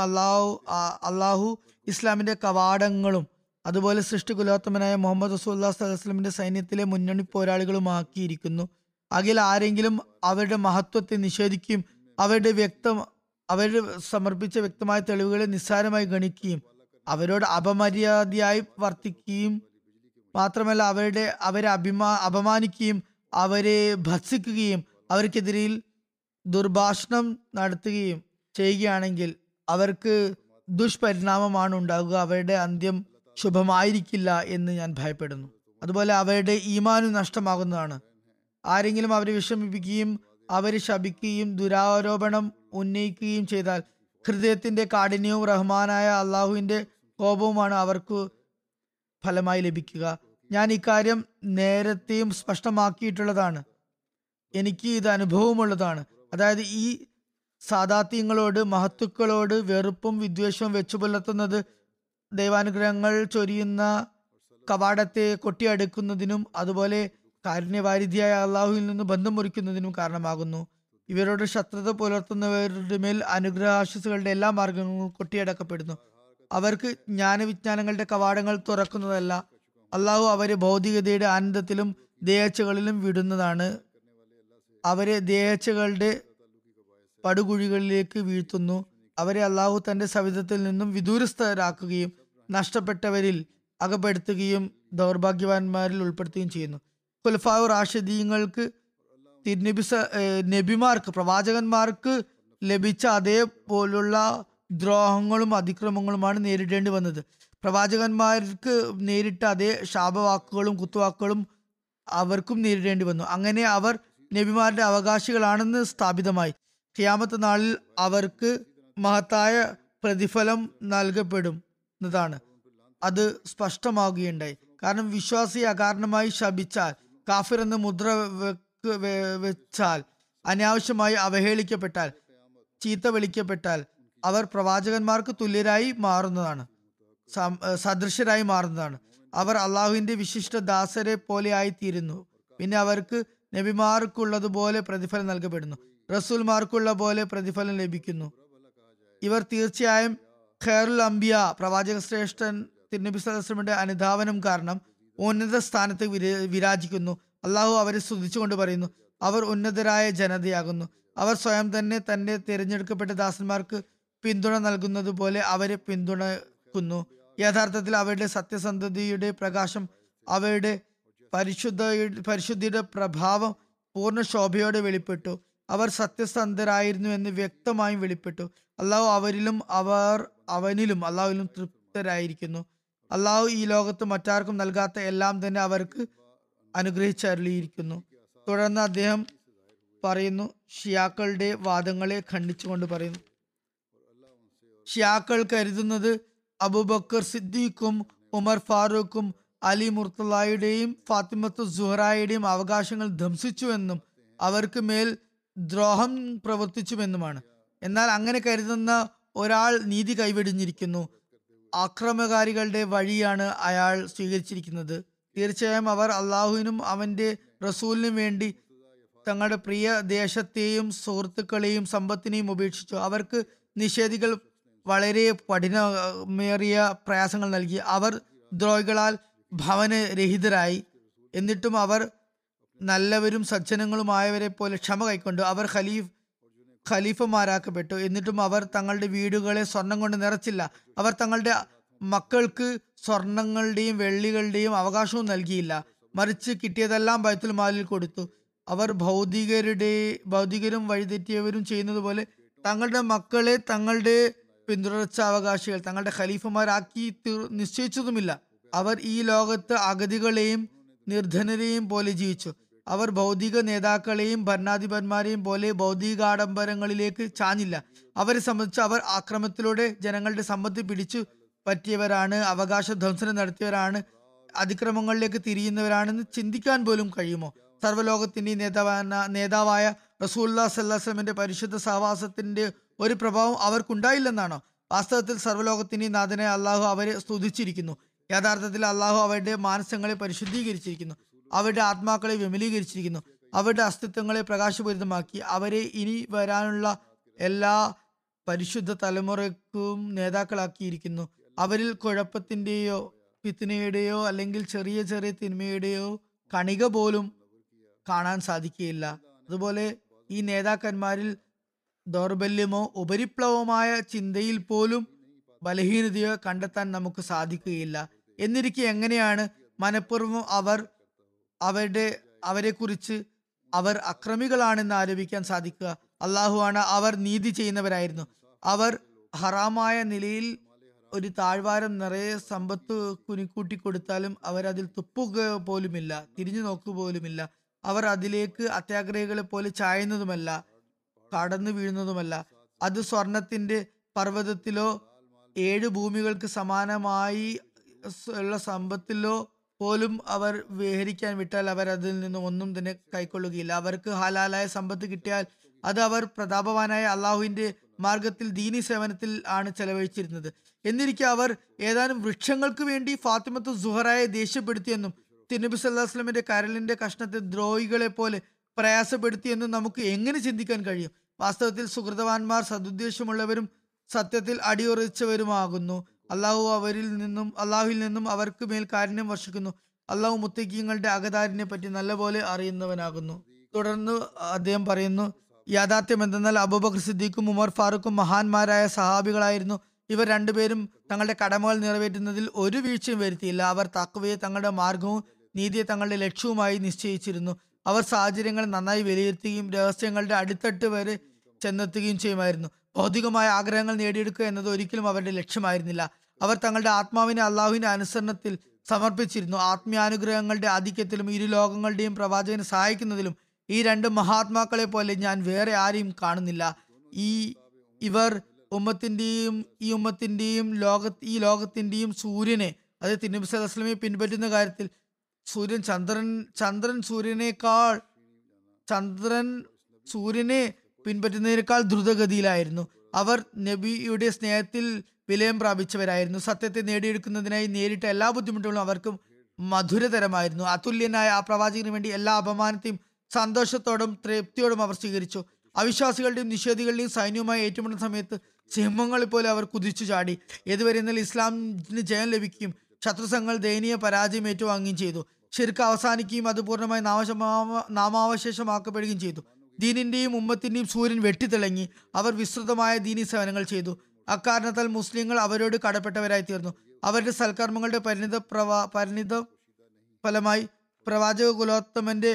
അള്ളാഹു ഇസ്ലാമിൻ്റെ കവാടങ്ങളും അതുപോലെ സൃഷ്ടികുലോത്തമനായ മുഹമ്മദ് റസൂലുള്ളാഹി സ്വല്ലല്ലാഹു അലൈഹി വസല്ലമിന്റെ സൈന്യത്തിലെ മുന്നണി പോരാളികളുമാക്കിയിരിക്കുന്നു. അകിൽ ആരെങ്കിലും അവരുടെ മഹത്വത്തെ നിഷേധിക്കുകയും അവരുടെ സമർപ്പിച്ച വ്യക്തമായ തെളിവുകളെ നിസ്സാരമായി ഗണിക്കുകയും അവരോട് അപമര്യാദയായി വർത്തിക്കുകയും മാത്രമല്ല അവരെ അപമാനിക്കുകയും അവരെ ഭത്സിക്കുകയും അവർക്കെതിരെ ദുർഭാഷണം നടത്തുകയും ചെയ്യുകയാണെങ്കിൽ അവർക്ക് ദുഷ്പരിണാമമാണ് ഉണ്ടാകുക. അവരുടെ അന്ത്യം ശുഭമായിരിക്കില്ല എന്ന് ഞാൻ ഭയപ്പെടുന്നു. അതുപോലെ അവരുടെ ഈമാനും നഷ്ടമാകുന്നതാണ്. ആരെങ്കിലും അവരെ വിഷമിപ്പിക്കുകയും അവരെ ശപിക്കുകയും ദുരാരോപണം ഉന്നയിക്കുകയും ചെയ്താൽ ഹൃദയത്തിന്റെ കാഠിന്യവും റഹ്മാനായ അള്ളാഹുവിന്റെ കോപവുമാണ് അവർക്ക് ഫലമായി ലഭിക്കുക. ഞാൻ ഇക്കാര്യം നേരത്തെയും സ്പഷ്ടമാക്കിയിട്ടുള്ളതാണ്, എനിക്ക് ഇത് അനുഭവമുള്ളതാണ്. അതായത് ഈ സാദാത്യങ്ങളോട് മഹത്തുക്കളോട് വെറുപ്പും വിദ്വേഷവും വെച്ചു പുലർത്തുന്നത് ദൈവാനുഗ്രഹങ്ങൾ ചൊരിയുന്ന കവാടത്തെ കൊട്ടിയടുക്കുന്നതിനും അതുപോലെ കാരുണ്യവാരിധിയായ അള്ളാഹുവിൽ നിന്ന് ബന്ധം മുറിക്കുന്നതിനും കാരണമാകുന്നു. ഇവരോട് ശത്രുത പുലർത്തുന്നവരുടെ മേൽ അനുഗ്രഹ ആശീസുകളുടെ എല്ലാ മാർഗങ്ങളും കൊട്ടിയടക്കപ്പെടുന്നു. അവർക്ക് ജ്ഞാനവിജ്ഞാനങ്ങളുടെ കവാടങ്ങൾ തുറക്കുന്നതല്ല, അള്ളാഹു അവരെ ഭൗതികതയുടെ ആനന്ദത്തിലും ദേഹച്ചകളിലും വിടുന്നതാണ്. അവരെ ദേഹച്ചകളുടെ പടുകുഴികളിലേക്ക് വീഴ്ത്തുന്നു. അവരെ അള്ളാഹു തന്റെ സവിധത്തിൽ നിന്നും വിദൂരസ്ഥരാക്കുകയും നഷ്ടപ്പെട്ടവരിൽ അകപ്പെടുത്തുകയും ദൗർഭാഗ്യവാന്മാരിൽ ഉൾപ്പെടുത്തുകയും ചെയ്യുന്നു. ഖുലഫാഉ റാഷിദീങ്ങൾക്ക് നബിമാർക്ക് പ്രവാചകന്മാർക്ക് ലഭിച്ച അതേപോലുള്ള ദ്രോഹങ്ങളും അതിക്രമങ്ങളുമാണ് നേരിടേണ്ടി വന്നത്. പ്രവാചകന്മാർക്ക് നേരിട്ട അതേ ശാപവാക്കുകളും കുത്തുവാക്കുകളും അവർക്കും നേരിടേണ്ടി വന്നു. അങ്ങനെ അവർ നബിമാരുടെ അവകാശികളാണെന്ന് സ്ഥാപിതമായി. ഖിയാമത്ത് നാളിൽ അവർക്ക് മഹത്തായ പ്രതിഫലം നൽകപ്പെടുന്നതാണ്. അത് സ്പഷ്ടമാവുകയുണ്ടായി. കാരണം വിശ്വാസി അകാരണമായി ശപിച്ചാൽ, കാഫിർ എന്ന് മുദ്ര വെച്ചാൽ, അനാവശ്യമായി അവഹേളിക്കപ്പെട്ടാൽ, ചീത്ത വിളിക്കപ്പെട്ടാൽ അവർ പ്രവാചകന്മാർക്ക് തുല്യരായി മാറുന്നതാണ്, സദൃശരായി മാറുന്നതാണ്. അവർ അള്ളാഹുവിന്റെ വിശിഷ്ട ദാസരെ പോലെ ആയിത്തീരുന്നു. പിന്നെ അവർക്ക് നബിമാർക്കുള്ളതുപോലെ പ്രതിഫലം നൽകപ്പെടുന്നു, റസൂൽമാർക്കുള്ള പോലെ പ്രതിഫലം ലഭിക്കുന്നു. ഇവർ തീർച്ചയായും ഖൈറുൽ അംബിയ പ്രവാചക ശ്രേഷ്ഠൻ തിരുനബി സല്ലല്ലാഹു അലൈഹി വസല്ലമയുടെ അനുധാവനം കാരണം ഉന്നത സ്ഥാനത്ത് വിരാജിക്കുന്നു. അള്ളാഹു അവരെ സ്തുതിച്ചുകൊണ്ട് പറയുന്നു, അവർ ഉന്നതരായ ജനതയാകുന്നു. അവർ സ്വയം തന്നെ തന്റെ തിരഞ്ഞെടുക്കപ്പെട്ട ദാസന്മാർക്ക് പിന്തുണ നൽകുന്നത് പോലെ അവരെ പിന്തുണക്കുന്നു. യഥാർത്ഥത്തിൽ അവരുടെ സത്യസന്ധതയുടെ പ്രകാശം, അവരുടെ പരിശുദ്ധിയുടെ പ്രഭാവം പൂർണ്ണ ശോഭയോടെ വെളിപ്പെട്ടു. അവർ സത്യസന്ധരായിരുന്നു എന്ന് വ്യക്തമായും വെളിപ്പെട്ടു. അള്ളാഹു അവരിലും അവർ അവനിലും അള്ളാഹുവിലും തൃപ്തരായിരിക്കുന്നു. അള്ളാഹു ഈ ലോകത്ത് മറ്റാർക്കും നൽകാത്ത എല്ലാം തന്നെ അവർക്ക് അനുഗ്രഹിച്ചരുളിയിരിക്കുന്നു. തുടർന്ന് അദ്ദേഹം പറയുന്നു, ഷിയാക്കളുടെ വാദങ്ങളെ ഖണ്ഡിച്ചുകൊണ്ട് പറയുന്നു, ഷിയാക്കൾ കരുതുന്നത് അബൂബക്കർ സിദ്ദീഖും ഉമർ ഫാറൂഖും അലി മുർത്തലായുടെയും ഫാത്തിമത്തു സുഹറായുടെയും അവകാശങ്ങൾ ധംസിച്ചുവെന്നും അവർക്ക് മേൽ ദ്രോഹം പ്രവർത്തിച്ചുവെന്നുമാണ്. എന്നാൽ അങ്ങനെ കരുതുന്ന ഒരാൾ നീതി കൈവെടിഞ്ഞിരിക്കുന്നു. അക്രമകാരികളുടെ വഴിയാണ് അയാൾ സ്വീകരിച്ചിരിക്കുന്നത്. തീർച്ചയായും അവർ അള്ളാഹുവിനും അവന്റെ റസൂലിനും വേണ്ടി തങ്ങളുടെ പ്രിയ ദേശത്തെയും സുഹൃത്തുക്കളെയും സമ്പത്തിനെയും ഉപേക്ഷിച്ചു. അവർക്ക് നിഷേധികൾ വളരെ കഠിനമേറിയ പ്രയാസങ്ങൾ നൽകി. അവർ ദ്രോഹികളാൽ ഭവനരഹിതരായി. എന്നിട്ടും അവർ നല്ലവരും സജ്ജനങ്ങളുമായവരെ പോലെ ക്ഷമ കൈക്കൊണ്ടു. അവർ ഖലീഫമാരാക്കപ്പെട്ടു. എന്നിട്ടും അവർ തങ്ങളുടെ വീടുകളെ സ്വർണം കൊണ്ട് നിറച്ചില്ല. അവർ തങ്ങളുടെ മക്കൾക്ക് സ്വർണങ്ങളുടെയും വെള്ളികളുടെയും അവകാശവും നൽകിയില്ല. മറിച്ച് കിട്ടിയതെല്ലാം ബൈത്തുൽ മാലിൽ കൊടുത്തു. അവർ ഭൗതികരും വഴിതെറ്റിയവരും ചെയ്യുന്നത് പോലെ തങ്ങളുടെ മക്കളെ തങ്ങളുടെ പിന്തുടർച്ചാവകാശികൾ തങ്ങളുടെ ഖലീഫമാരാക്കി നിശ്ചയിച്ചതുമില്ല. അവർ ഈ ലോകത്ത് അഗതികളെയും നിർധനരെയും പോലെ ജീവിച്ചു. അവർ ഭൗതിക നേതാക്കളെയും ഭരണാധിപന്മാരെയും പോലെ ഭൗതികാഡംബരങ്ങളിലേക്ക് ചാഞ്ഞില്ല. അവരെ സംബന്ധിച്ച് അവർ ആക്രമത്തിലൂടെ ജനങ്ങളുടെ സമ്പത്ത് പിടിച്ചു പറ്റിയവരാണ്, അവകാശ ധ്വംസനം നടത്തിയവരാണ്, അതിക്രമങ്ങളിലേക്ക് തിരിയുന്നവരാണെന്ന് ചിന്തിക്കാൻ പോലും കഴിയുമോ? സർവ്വലോകത്തിന്റെ നേതാവായ റസൂലുള്ളാഹി സ്വല്ലല്ലാഹു അലൈഹി വസല്ലമയുടെ പരിശുദ്ധ സഹവാസത്തിന്റെ ഒരു പ്രഭാവം അവർക്കുണ്ടായില്ലെന്നാണോ? വാസ്തവത്തിൽ സർവ്വലോകത്തിന്റെ നാഥനെ അള്ളാഹു അവരെ സ്തുതിച്ചിരിക്കുന്നു. യഥാർത്ഥത്തിൽ അള്ളാഹു അവരുടെ മാനസങ്ങളെ പരിശുദ്ധീകരിച്ചിരിക്കുന്നു, അവരുടെ ആത്മാക്കളെ വിമലീകരിച്ചിരിക്കുന്നു, അവരുടെ അസ്തിത്വങ്ങളെ പ്രകാശപൂരിതമാക്കി. അവരെ ഇനി വരാനുള്ള എല്ലാ പരിശുദ്ധ തലമുറയ്ക്കും നേതാക്കളാക്കിയിരിക്കുന്നു. അവരിൽ കുഴപ്പത്തിൻ്റെയോ ഫിത്നയുടെയോ അല്ലെങ്കിൽ ചെറിയ ചെറിയ തിന്മയുടെയോ കണിക പോലും കാണാൻ സാധിക്കുകയില്ല. അതുപോലെ ഈ നേതാക്കന്മാരിൽ ദൗർബല്യമോ ഉപരിപ്ലവമായ ചിന്തയിൽ പോലും ബലഹീനതയോ കണ്ടെത്താൻ നമുക്ക് സാധിക്കുകയില്ല. എന്നിരിക്കെ എങ്ങനെയാണ് മനഃപൂർവ്വം അവരെക്കുറിച്ച് അവർ അക്രമികളാണെന്ന് ആരോപിക്കാൻ സാധിക്കുക? അള്ളാഹുവാണ്. അവർ നീതി ചെയ്യുന്നവരായിരുന്നു. അവർ ഹറാമായ നിലയിൽ ഒരു താഴ്വാരം നിറയെ സമ്പത്ത് കുനിക്കൂട്ടി കൊടുത്താലും അവരതിൽ തുപ്പുക പോലുമില്ല, തിരിഞ്ഞു നോക്കുക പോലുമില്ല. അവർ അതിലേക്ക് അത്യാഗ്രഹികളെ പോലെ ചായുന്നതുമല്ല, കടന്നു വീഴുന്നതുമല്ല. അത് സ്വർണത്തിന്റെ പർവ്വതത്തിലോ 7 ഭൂമികൾക്ക് സമാനമായി ഉള്ള സമ്പത്തിലോ പോലും അവർ വിഹരിക്കാൻ വിട്ടാൽ അവർ അതിൽ നിന്ന് ഒന്നും തന്നെ കൈക്കൊള്ളുകയില്ല. അവർക്ക് ഹലാലായ സമ്പത്ത് കിട്ടിയാൽ അത് അവർ പ്രതാപവാനായ അള്ളാഹുവിൻ്റെ മാർഗത്തിൽ ദീനി സേവനത്തിൽ ആണ് ചെലവഴിച്ചിരുന്നത്. എന്നിരിക്കെ അവർ ഏതാനും വൃക്ഷങ്ങൾക്ക് വേണ്ടി ഫാത്തിമത്ത് സുഹറയെ ദേഷ്യപ്പെടുത്തിയെന്നും തിരുനബി സല്ലല്ലാഹു അലൈഹി വസല്ലമയുടെ കരലിൻ്റെ കഷ്ണത്തെ ദ്രോഹികളെ പോലെ പ്രയാസപ്പെടുത്തിയെന്നും നമുക്ക് എങ്ങനെ ചിന്തിക്കാൻ കഴിയും? വാസ്തവത്തിൽ സുഹൃതവാന്മാർ സദുദ്ദേശമുള്ളവരും സത്യത്തിൽ അടിയുറച്ചവരുമാകുന്നു. അള്ളാഹുവിൽ നിന്നും അവർക്ക് മേൽ കാരുണ്യം വർഷിക്കുന്നു. അള്ളാഹു മുത്തഖീങ്ങളുടെ അകതാരിനെ പറ്റി നല്ലപോലെ അറിയുന്നവനാകുന്നു. തുടർന്ന് അദ്ദേഹം പറയുന്നു, യാഥാർത്ഥ്യം എന്തെന്നാൽ അബൂബക്കർ സിദ്ദീഖും ഉമർ ഫാറൂഖും മഹാന്മാരായ സഹാബികളായിരുന്നു. ഇവർ രണ്ടുപേരും തങ്ങളുടെ കടമകൾ നിറവേറ്റുന്നതിൽ ഒരു വീഴ്ചയും വരുത്തിയില്ല. അവർ തഖ്വയെ തങ്ങളുടെ മാർഗവും നീതിയെ തങ്ങളുടെ ലക്ഷ്യവുമായി നിശ്ചയിച്ചിരുന്നു. അവർ സാഹചര്യങ്ങൾ നന്നായി വിലയിരുത്തുകയും രഹസ്യങ്ങളുടെ അടിത്തട്ട് വരെ ചെന്നെത്തുകയും ചെയ്യുമായിരുന്നു. ഭൗതികമായ ആഗ്രഹങ്ങൾ നേടിയെടുക്കുക എന്നത് ഒരിക്കലും അവരുടെ ലക്ഷ്യമായിരുന്നില്ല. അവർ തങ്ങളുടെ ആത്മാവിനെ അള്ളാഹുവിൻ്റെ അനുസരണത്തിൽ സമർപ്പിച്ചിരുന്നു. ആത്മീയാനുഗ്രഹങ്ങളുടെ ആധിക്യത്തിലും ഇരു ലോകങ്ങളുടെയും പ്രവാചകനെ സഹായിക്കുന്നതിലും ഈ രണ്ട് മഹാത്മാക്കളെ പോലെ ഞാൻ വേറെ ആരെയും കാണുന്നില്ല. ഇവർ ഈ ലോകത്തിൻ്റെയും സൂര്യനെ, അതായത് തിരുനബി സല്ലല്ലാഹു അലൈഹി വസല്ലമയെ പിൻപറ്റുന്ന കാര്യത്തിൽ ചന്ദ്രൻ സൂര്യനെ പിൻപറ്റുന്നതിനേക്കാൾ ദ്രുതഗതിയിലായിരുന്നു. അവർ നബിയുടെ സ്നേഹത്തിൽ വിലയം പ്രാപിച്ചവരായിരുന്നു. സത്യത്തെ നേടിയെടുക്കുന്നതിനായി നേരിട്ട എല്ലാ ബുദ്ധിമുട്ടുകളും അവർക്കും മധുരതരമായിരുന്നു. അതുല്യനായ ആ പ്രവാചകന് വേണ്ടി എല്ലാ അപമാനത്തെയും സന്തോഷത്തോടും തൃപ്തിയോടും അവർ സ്വീകരിച്ചു. അവിശ്വാസികളുടെയും നിഷേധികളുടെയും സൈന്യവുമായി ഏറ്റുമുട്ടുന്ന സമയത്ത് സിംഹങ്ങളിൽ പോലെ അവർ കുതിച്ചു ചാടി. ഏതുവരെ എന്നാൽ ഇസ്ലാമിന് ജയം ലഭിക്കുകയും ശത്രുസംഘങ്ങൾ ദയനീയ പരാജയം ഏറ്റുവാങ്ങുകയും ചെയ്തു. ശിർക്ക് അവസാനിക്കുകയും അത് പൂർണ്ണമായി നാമാവശേഷമാക്കപ്പെടുകയും ചെയ്തു. ദീനിൻ്റെയും ഉമ്മത്തിൻ്റെയും സൂര്യൻ വെട്ടിത്തിളങ്ങി. അവർ വിസ്തൃതമായ ദീനി സേവനങ്ങൾ ചെയ്തു. അക്കാരണത്താൽ മുസ്ലിങ്ങൾ അവരോട് കടപ്പെട്ടവരായി തീർന്നു. അവരുടെ സൽക്കർമ്മങ്ങളുടെ പരിണിത ഫലമായി പ്രവാചക കുലോത്തമന്റെ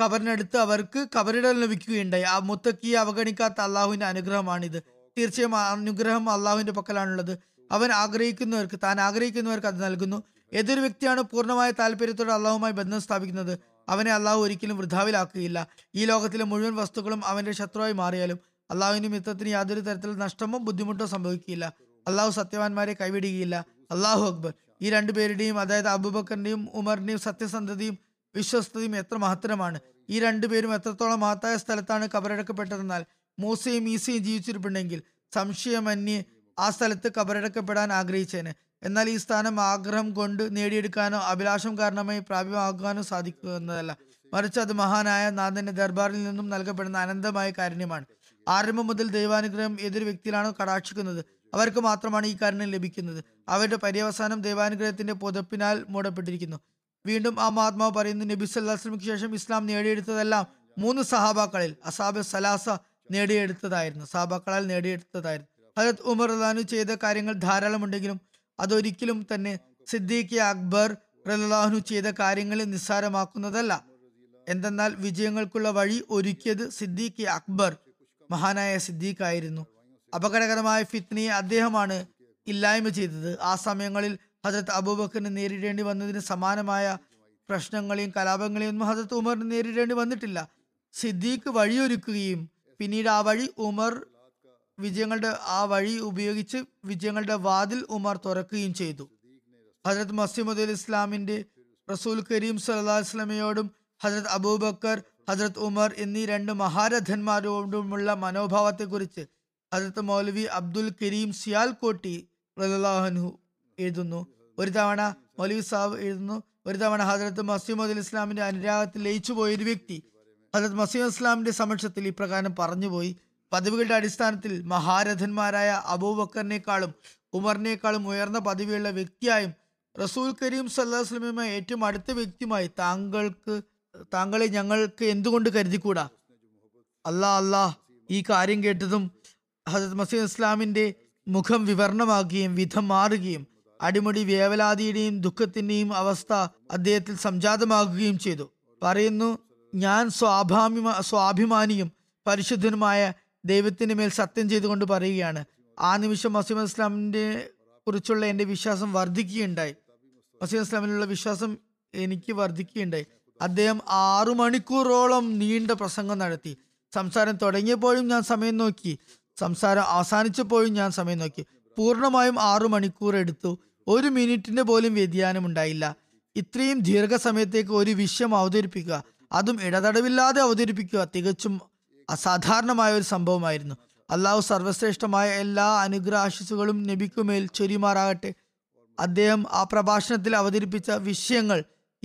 ഖബറിനടുത്ത് അവർക്ക് ഖബറിടം ലഭിക്കുകയുണ്ടായി. ആ മുത്തഖിയെ അവഗണിക്കാത്ത അള്ളാഹുവിൻ്റെ അനുഗ്രഹമാണിത്. തീർച്ചയായും അനുഗ്രഹം അള്ളാഹുവിൻ്റെ പക്കലാണുള്ളത്. അവൻ ആഗ്രഹിക്കുന്നവർക്ക്, താൻ ആഗ്രഹിക്കുന്നവർക്ക് അത് നൽകുന്നു. ഏതൊരു വ്യക്തിയാണ് പൂർണ്ണമായ താല്പര്യത്തോടെ അള്ളാഹുമായി ബന്ധം സ്ഥാപിക്കുന്നത്, അവനെ അള്ളാഹു ഒരിക്കലും വൃഥാവിലാക്കുകയില്ല. ഈ ലോകത്തിലെ മുഴുവൻ വസ്തുക്കളും അവൻ്റെ ശത്രുവായി മാറിയാലും അള്ളാഹുവിനും മിത്രത്തിന് യാതൊരു തരത്തിലുള്ള നഷ്ടമോ ബുദ്ധിമുട്ടോ സംഭവിക്കുകയില്ല. അള്ളാഹു സത്യവാന്മാരെ കൈവിടുകയില്ല. അള്ളാഹു അക്ബർ. ഈ രണ്ടുപേരുടെയും, അതായത് അബൂബക്കറിൻ്റെയും ഉമറിൻ്റെയും സത്യസന്ധതയും വിശ്വസ്തയും എത്ര മഹത്തരമാണ്! ഈ രണ്ടുപേരും എത്രത്തോളം മഹത്തായ സ്ഥലത്താണ് കബറടക്കപ്പെട്ടതെന്നാൽ, മൂസയും ഈസയും ജീവിച്ചിട്ടുണ്ടെങ്കിൽ സംശയമന്യേ ആ സ്ഥലത്ത് കബറടക്കപ്പെടാൻ ആഗ്രഹിച്ചേനെ. എന്നാൽ ഈ സ്ഥാനം ആഗ്രഹം കൊണ്ട് നേടിയെടുക്കാനോ അഭിലാഷം കാരണമായി പ്രാപ്യമാക്കാനോ സാധിക്കുന്നതല്ല, മറിച്ച് അത് മഹാനായ നാഥന്റെ ദർബാറിൽ നിന്നും നൽകപ്പെടുന്ന അനന്തമായ കാരുണ്യമാണ്. ആരംഭം മുതൽ ദൈവാനുഗ്രഹം ഏതൊരു വ്യക്തിയിലാണോ കടാക്ഷിക്കുന്നത് അവർക്ക് മാത്രമാണ് ഈ കാരുണ്യം ലഭിക്കുന്നത്. അവരുടെ പര്യവസാനം ദൈവാനുഗ്രഹത്തിന്റെ പുതപ്പിനാൽ മൂടപ്പെട്ടിരിക്കുന്നു. വീണ്ടും ആ മഹാത്മാവ് പറയുന്നു, നബി സല്ലല്ലാഹു അലൈഹി വസല്ലമയ്ക്ക് ശേഷം ഇസ്ലാം നേടിയെടുത്തതെല്ലാം മൂന്ന് സഹാബാക്കളിൽ അസാബ് സലാസ സഹാബാക്കളാൽ നേടിയെടുത്തതായിരുന്നു. ഹദരത്ത് ഉമർ റളിയല്ലാഹു അൻഹു ചെയ്ത കാര്യങ്ങൾ ധാരാളമുണ്ടെങ്കിലും അതൊരിക്കലും തന്നെ സിദ്ദീഖ് അക്ബർ റളിയല്ലാഹു അൻഹു ചെയ്ത കാര്യങ്ങളെ നിസ്സാരമാക്കുന്നതല്ല. എന്തെന്നാൽ വിജയങ്ങൾക്കുള്ള വഴി ഒരുക്കിയത് സിദ്ദീഖ് അക്ബർ, മഹാനായ സിദ്ദീഖ് ആയിരുന്നു. അപകടകരമായ ഫിത്നയെ അദ്ദേഹമാണ് ഇല്ലായ്മ ചെയ്തത്. ആ സമയങ്ങളിൽ ഹജരത്ത് അബൂബക്കറിന് നേരിടേണ്ടി വന്നതിന് സമാനമായ പ്രശ്നങ്ങളെയും കലാപങ്ങളെയും ഒന്നും ഹജരത്ത് ഉമറിന് നേരിടേണ്ടി വന്നിട്ടില്ല. സിദ്ദീഖ് വഴിയൊരുക്കുകയും പിന്നീട് ആ വഴി ഉമർ ഉപയോഗിച്ച് വിജയങ്ങളുടെ വാതിൽ ഉമർ തുറക്കുകയും ചെയ്തു. ഹജരത്ത് മസീഹുൽ ഇസ്ലാമിന്റെ റസൂൽ കരീം സല്ലല്ലാഹു അലൈഹി വസല്ലമയോടും ഹജരത്ത് അബൂബക്കർ, ഹജരത്ത് ഉമർ എന്നീ രണ്ട് മഹാരഥന്മാരോടുമുള്ള മനോഭാവത്തെക്കുറിച്ച് ഹജരത്ത് മൗലവി അബ്ദുൽ കരീം സിയാൽകോട്ടി റളിയല്ലാഹു അൻഹു എഴുതുന്നു. ഒരു തവണ ഹജരത്ത് മസീഹുൽ ഇസ്ലാമിന്റെ അനുരാഗത്തിൽ ലയിച്ചുപോയ ഒരു വ്യക്തി ഹജരത്ത് മസീഹുൽ ഇസ്ലാമിന്റെ സമക്ഷത്തിൽ ഇപ്രകാരം പറഞ്ഞുപോയി: പദവികളുടെ അടിസ്ഥാനത്തിൽ മഹാരഥന്മാരായ അബൂബക്കറിനേക്കാളും ഉമറിനേക്കാളും ഉയർന്ന പദവിയുള്ള വ്യക്തിയായും റസൂൽ കരീം സല്ലല്ലാഹു അലൈഹി വസല്ലമയുമായി ഏറ്റവും അടുത്ത വ്യക്തിയുമായി താങ്കളെ ഞങ്ങൾക്ക് എന്തുകൊണ്ട് കരുതിക്കൂടാ? അല്ലാഹ്. ഈ കാര്യം കേട്ടതും ഹജരത്ത് മസീഹുൽ ഇസ്ലാമിന്റെ മുഖം വിവർണമാകുകയും വിധം മാറുകയും അടിമുടി വേവലാതിയുടെയും ദുഃഖത്തിന്റെയും അവസ്ഥ അദ്ദേഹത്തിൽ സംജാതമാകുകയും ചെയ്തു. പറയുന്നു, ഞാൻ സ്വാഭിമാനിയും പരിശുദ്ധനുമായ ദൈവത്തിന് മേൽ സത്യം ചെയ്തുകൊണ്ട് പറയുകയാണ്, ആ നിമിഷം മസീഹ് ഇസ്ലാമിനെ കുറിച്ചുള്ള എൻ്റെ വിശ്വാസം വർദ്ധിക്കുകയുണ്ടായി. മസീഹ് ഇസ്ലാമിലുള്ള വിശ്വാസം എനിക്ക് വർദ്ധിക്കുകയുണ്ടായി. അദ്ദേഹം 6 മണിക്കൂറോളം നീണ്ട പ്രസംഗം നടത്തി. സംസാരം തുടങ്ങിയപ്പോഴും ഞാൻ സമയം നോക്കി, സംസാരം അവസാനിച്ചപ്പോഴും ഞാൻ സമയം നോക്കി. പൂർണ്ണമായും 6 മണിക്കൂർ എടുത്തു. 1 മിനിറ്റിന്റെ പോലും വ്യതിയാനം ഉണ്ടായില്ല. ഇത്രയും ദീർഘസമയത്തേക്ക് ഒരു വിഷയം അവതരിപ്പിക്കുക, അതും ഇടതടവില്ലാതെ അവതരിപ്പിക്കുക, തികച്ചും അസാധാരണമായ ഒരു സംഭവമായിരുന്നു. അള്ളാഹു സർവ്വശ്രേഷ്ഠമായ എല്ലാ അനുഗ്രഹാശിസുകളും നബിക്കുമേൽ ചൊരിമാറാകട്ടെ. അദ്ദേഹം ആ പ്രഭാഷണത്തിൽ അവതരിപ്പിച്ച വിഷയങ്ങൾ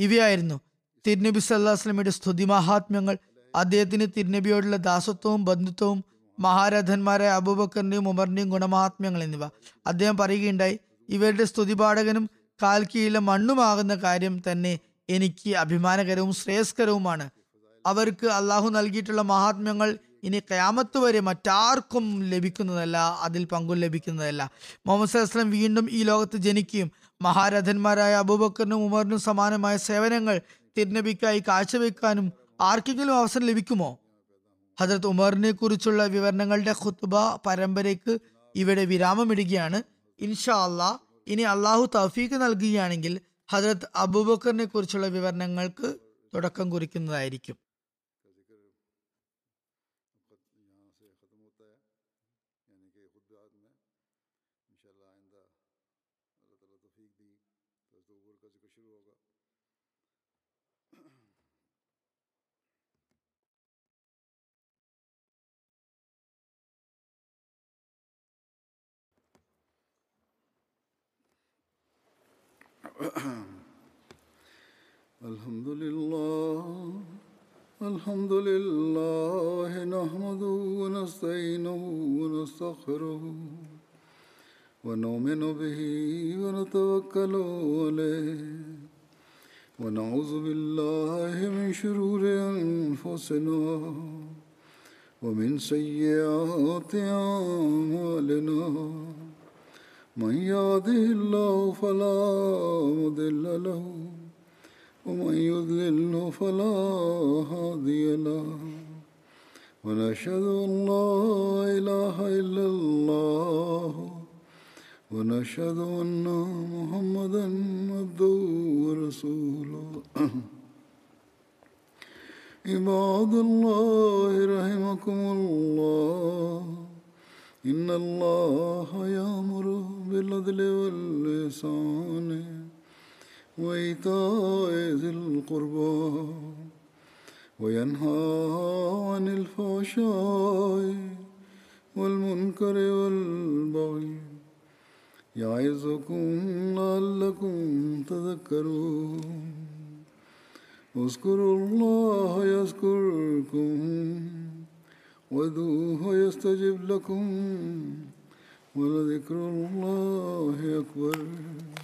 ഇവയായിരുന്നു: തിരുനബി സല്ലല്ലാഹു അലൈഹി വസല്ലമയുടെ സ്തുതിമഹാത്മ്യങ്ങൾ, അദ്ദേഹത്തിന് തിരുനബിയോടുള്ള ദാസത്വവും ബന്ധുത്വവും, മഹാരഥന്മാരായ അബൂബക്കറിൻ്റെയും ഉമറിൻ്റെയും ഗുണമഹാത്മ്യങ്ങൾ എന്നിവ. അദ്ദേഹം പറയുകയുണ്ടായി, ഇവരുടെ സ്തുതിപാഠകനും കാൽക്കീഴിലെ മണ്ണുമാകുന്ന കാര്യം തന്നെ എനിക്ക് അഭിമാനകരവും ശ്രേയസ്കരവുമാണ്. അവർക്ക് അള്ളാഹു നൽകിയിട്ടുള്ള മഹാത്മ്യങ്ങൾ ഇനി ഖിയാമത്ത് വരെ മറ്റാർക്കും ലഭിക്കുന്നതല്ല, അതിൽ പങ്കും ലഭിക്കുന്നതല്ല. മുഹമ്മദ് സല്ലല്ലാഹു അലൈഹി വസല്ലം വീണ്ടും ഈ ലോകത്ത് ജനിക്കുകയും മഹാരഥന്മാരായ അബൂബക്കറിനും ഉമറിനും സമാനമായ സേവനങ്ങൾ തിരുനബിക്കായി കാഴ്ചവെക്കാനും ആർക്കെങ്കിലും അവസരം ലഭിക്കുമോ? ഹദ്രത്ത് ഉമറിനെ കുറിച്ചുള്ള വിവരണങ്ങളുടെ ഖുത്ബ പരമ്പരയ്ക്ക് ഇവിടെ വിരാമമിടുകയാണ്. ഇൻഷാ അള്ളാ ഇനി അള്ളാഹു തൗഫീഖ് നൽകുകയാണെങ്കിൽ ഹദ്രത്ത് അബൂബക്കറിനെ കുറിച്ചുള്ള വിവരണങ്ങൾക്ക് തുടക്കം കുറിക്കുന്നതായിരിക്കും. الحمد لله نحمده ونستعينه ونستغفره ونؤمن به ونتوكل عليه ونعوذ بالله من شرور أنفسنا ومن سيئات أعمالنا من يهده الله فلا مضل له ومن يضلله فلا هادي له ونشهد أن لا إله إلا الله ونشهد أن محمدا عبده ورسوله عباد الله رحمكم الله إن الله يأمر بالعدل والإحسان وإيتاء ذي القربى وينهى عن الفحشاء والمنكر والبغي يعظكم لعلكم تذكرون اذكروا الله يذكركم وادعوه يستجب لكم ولذكر الله أكبر.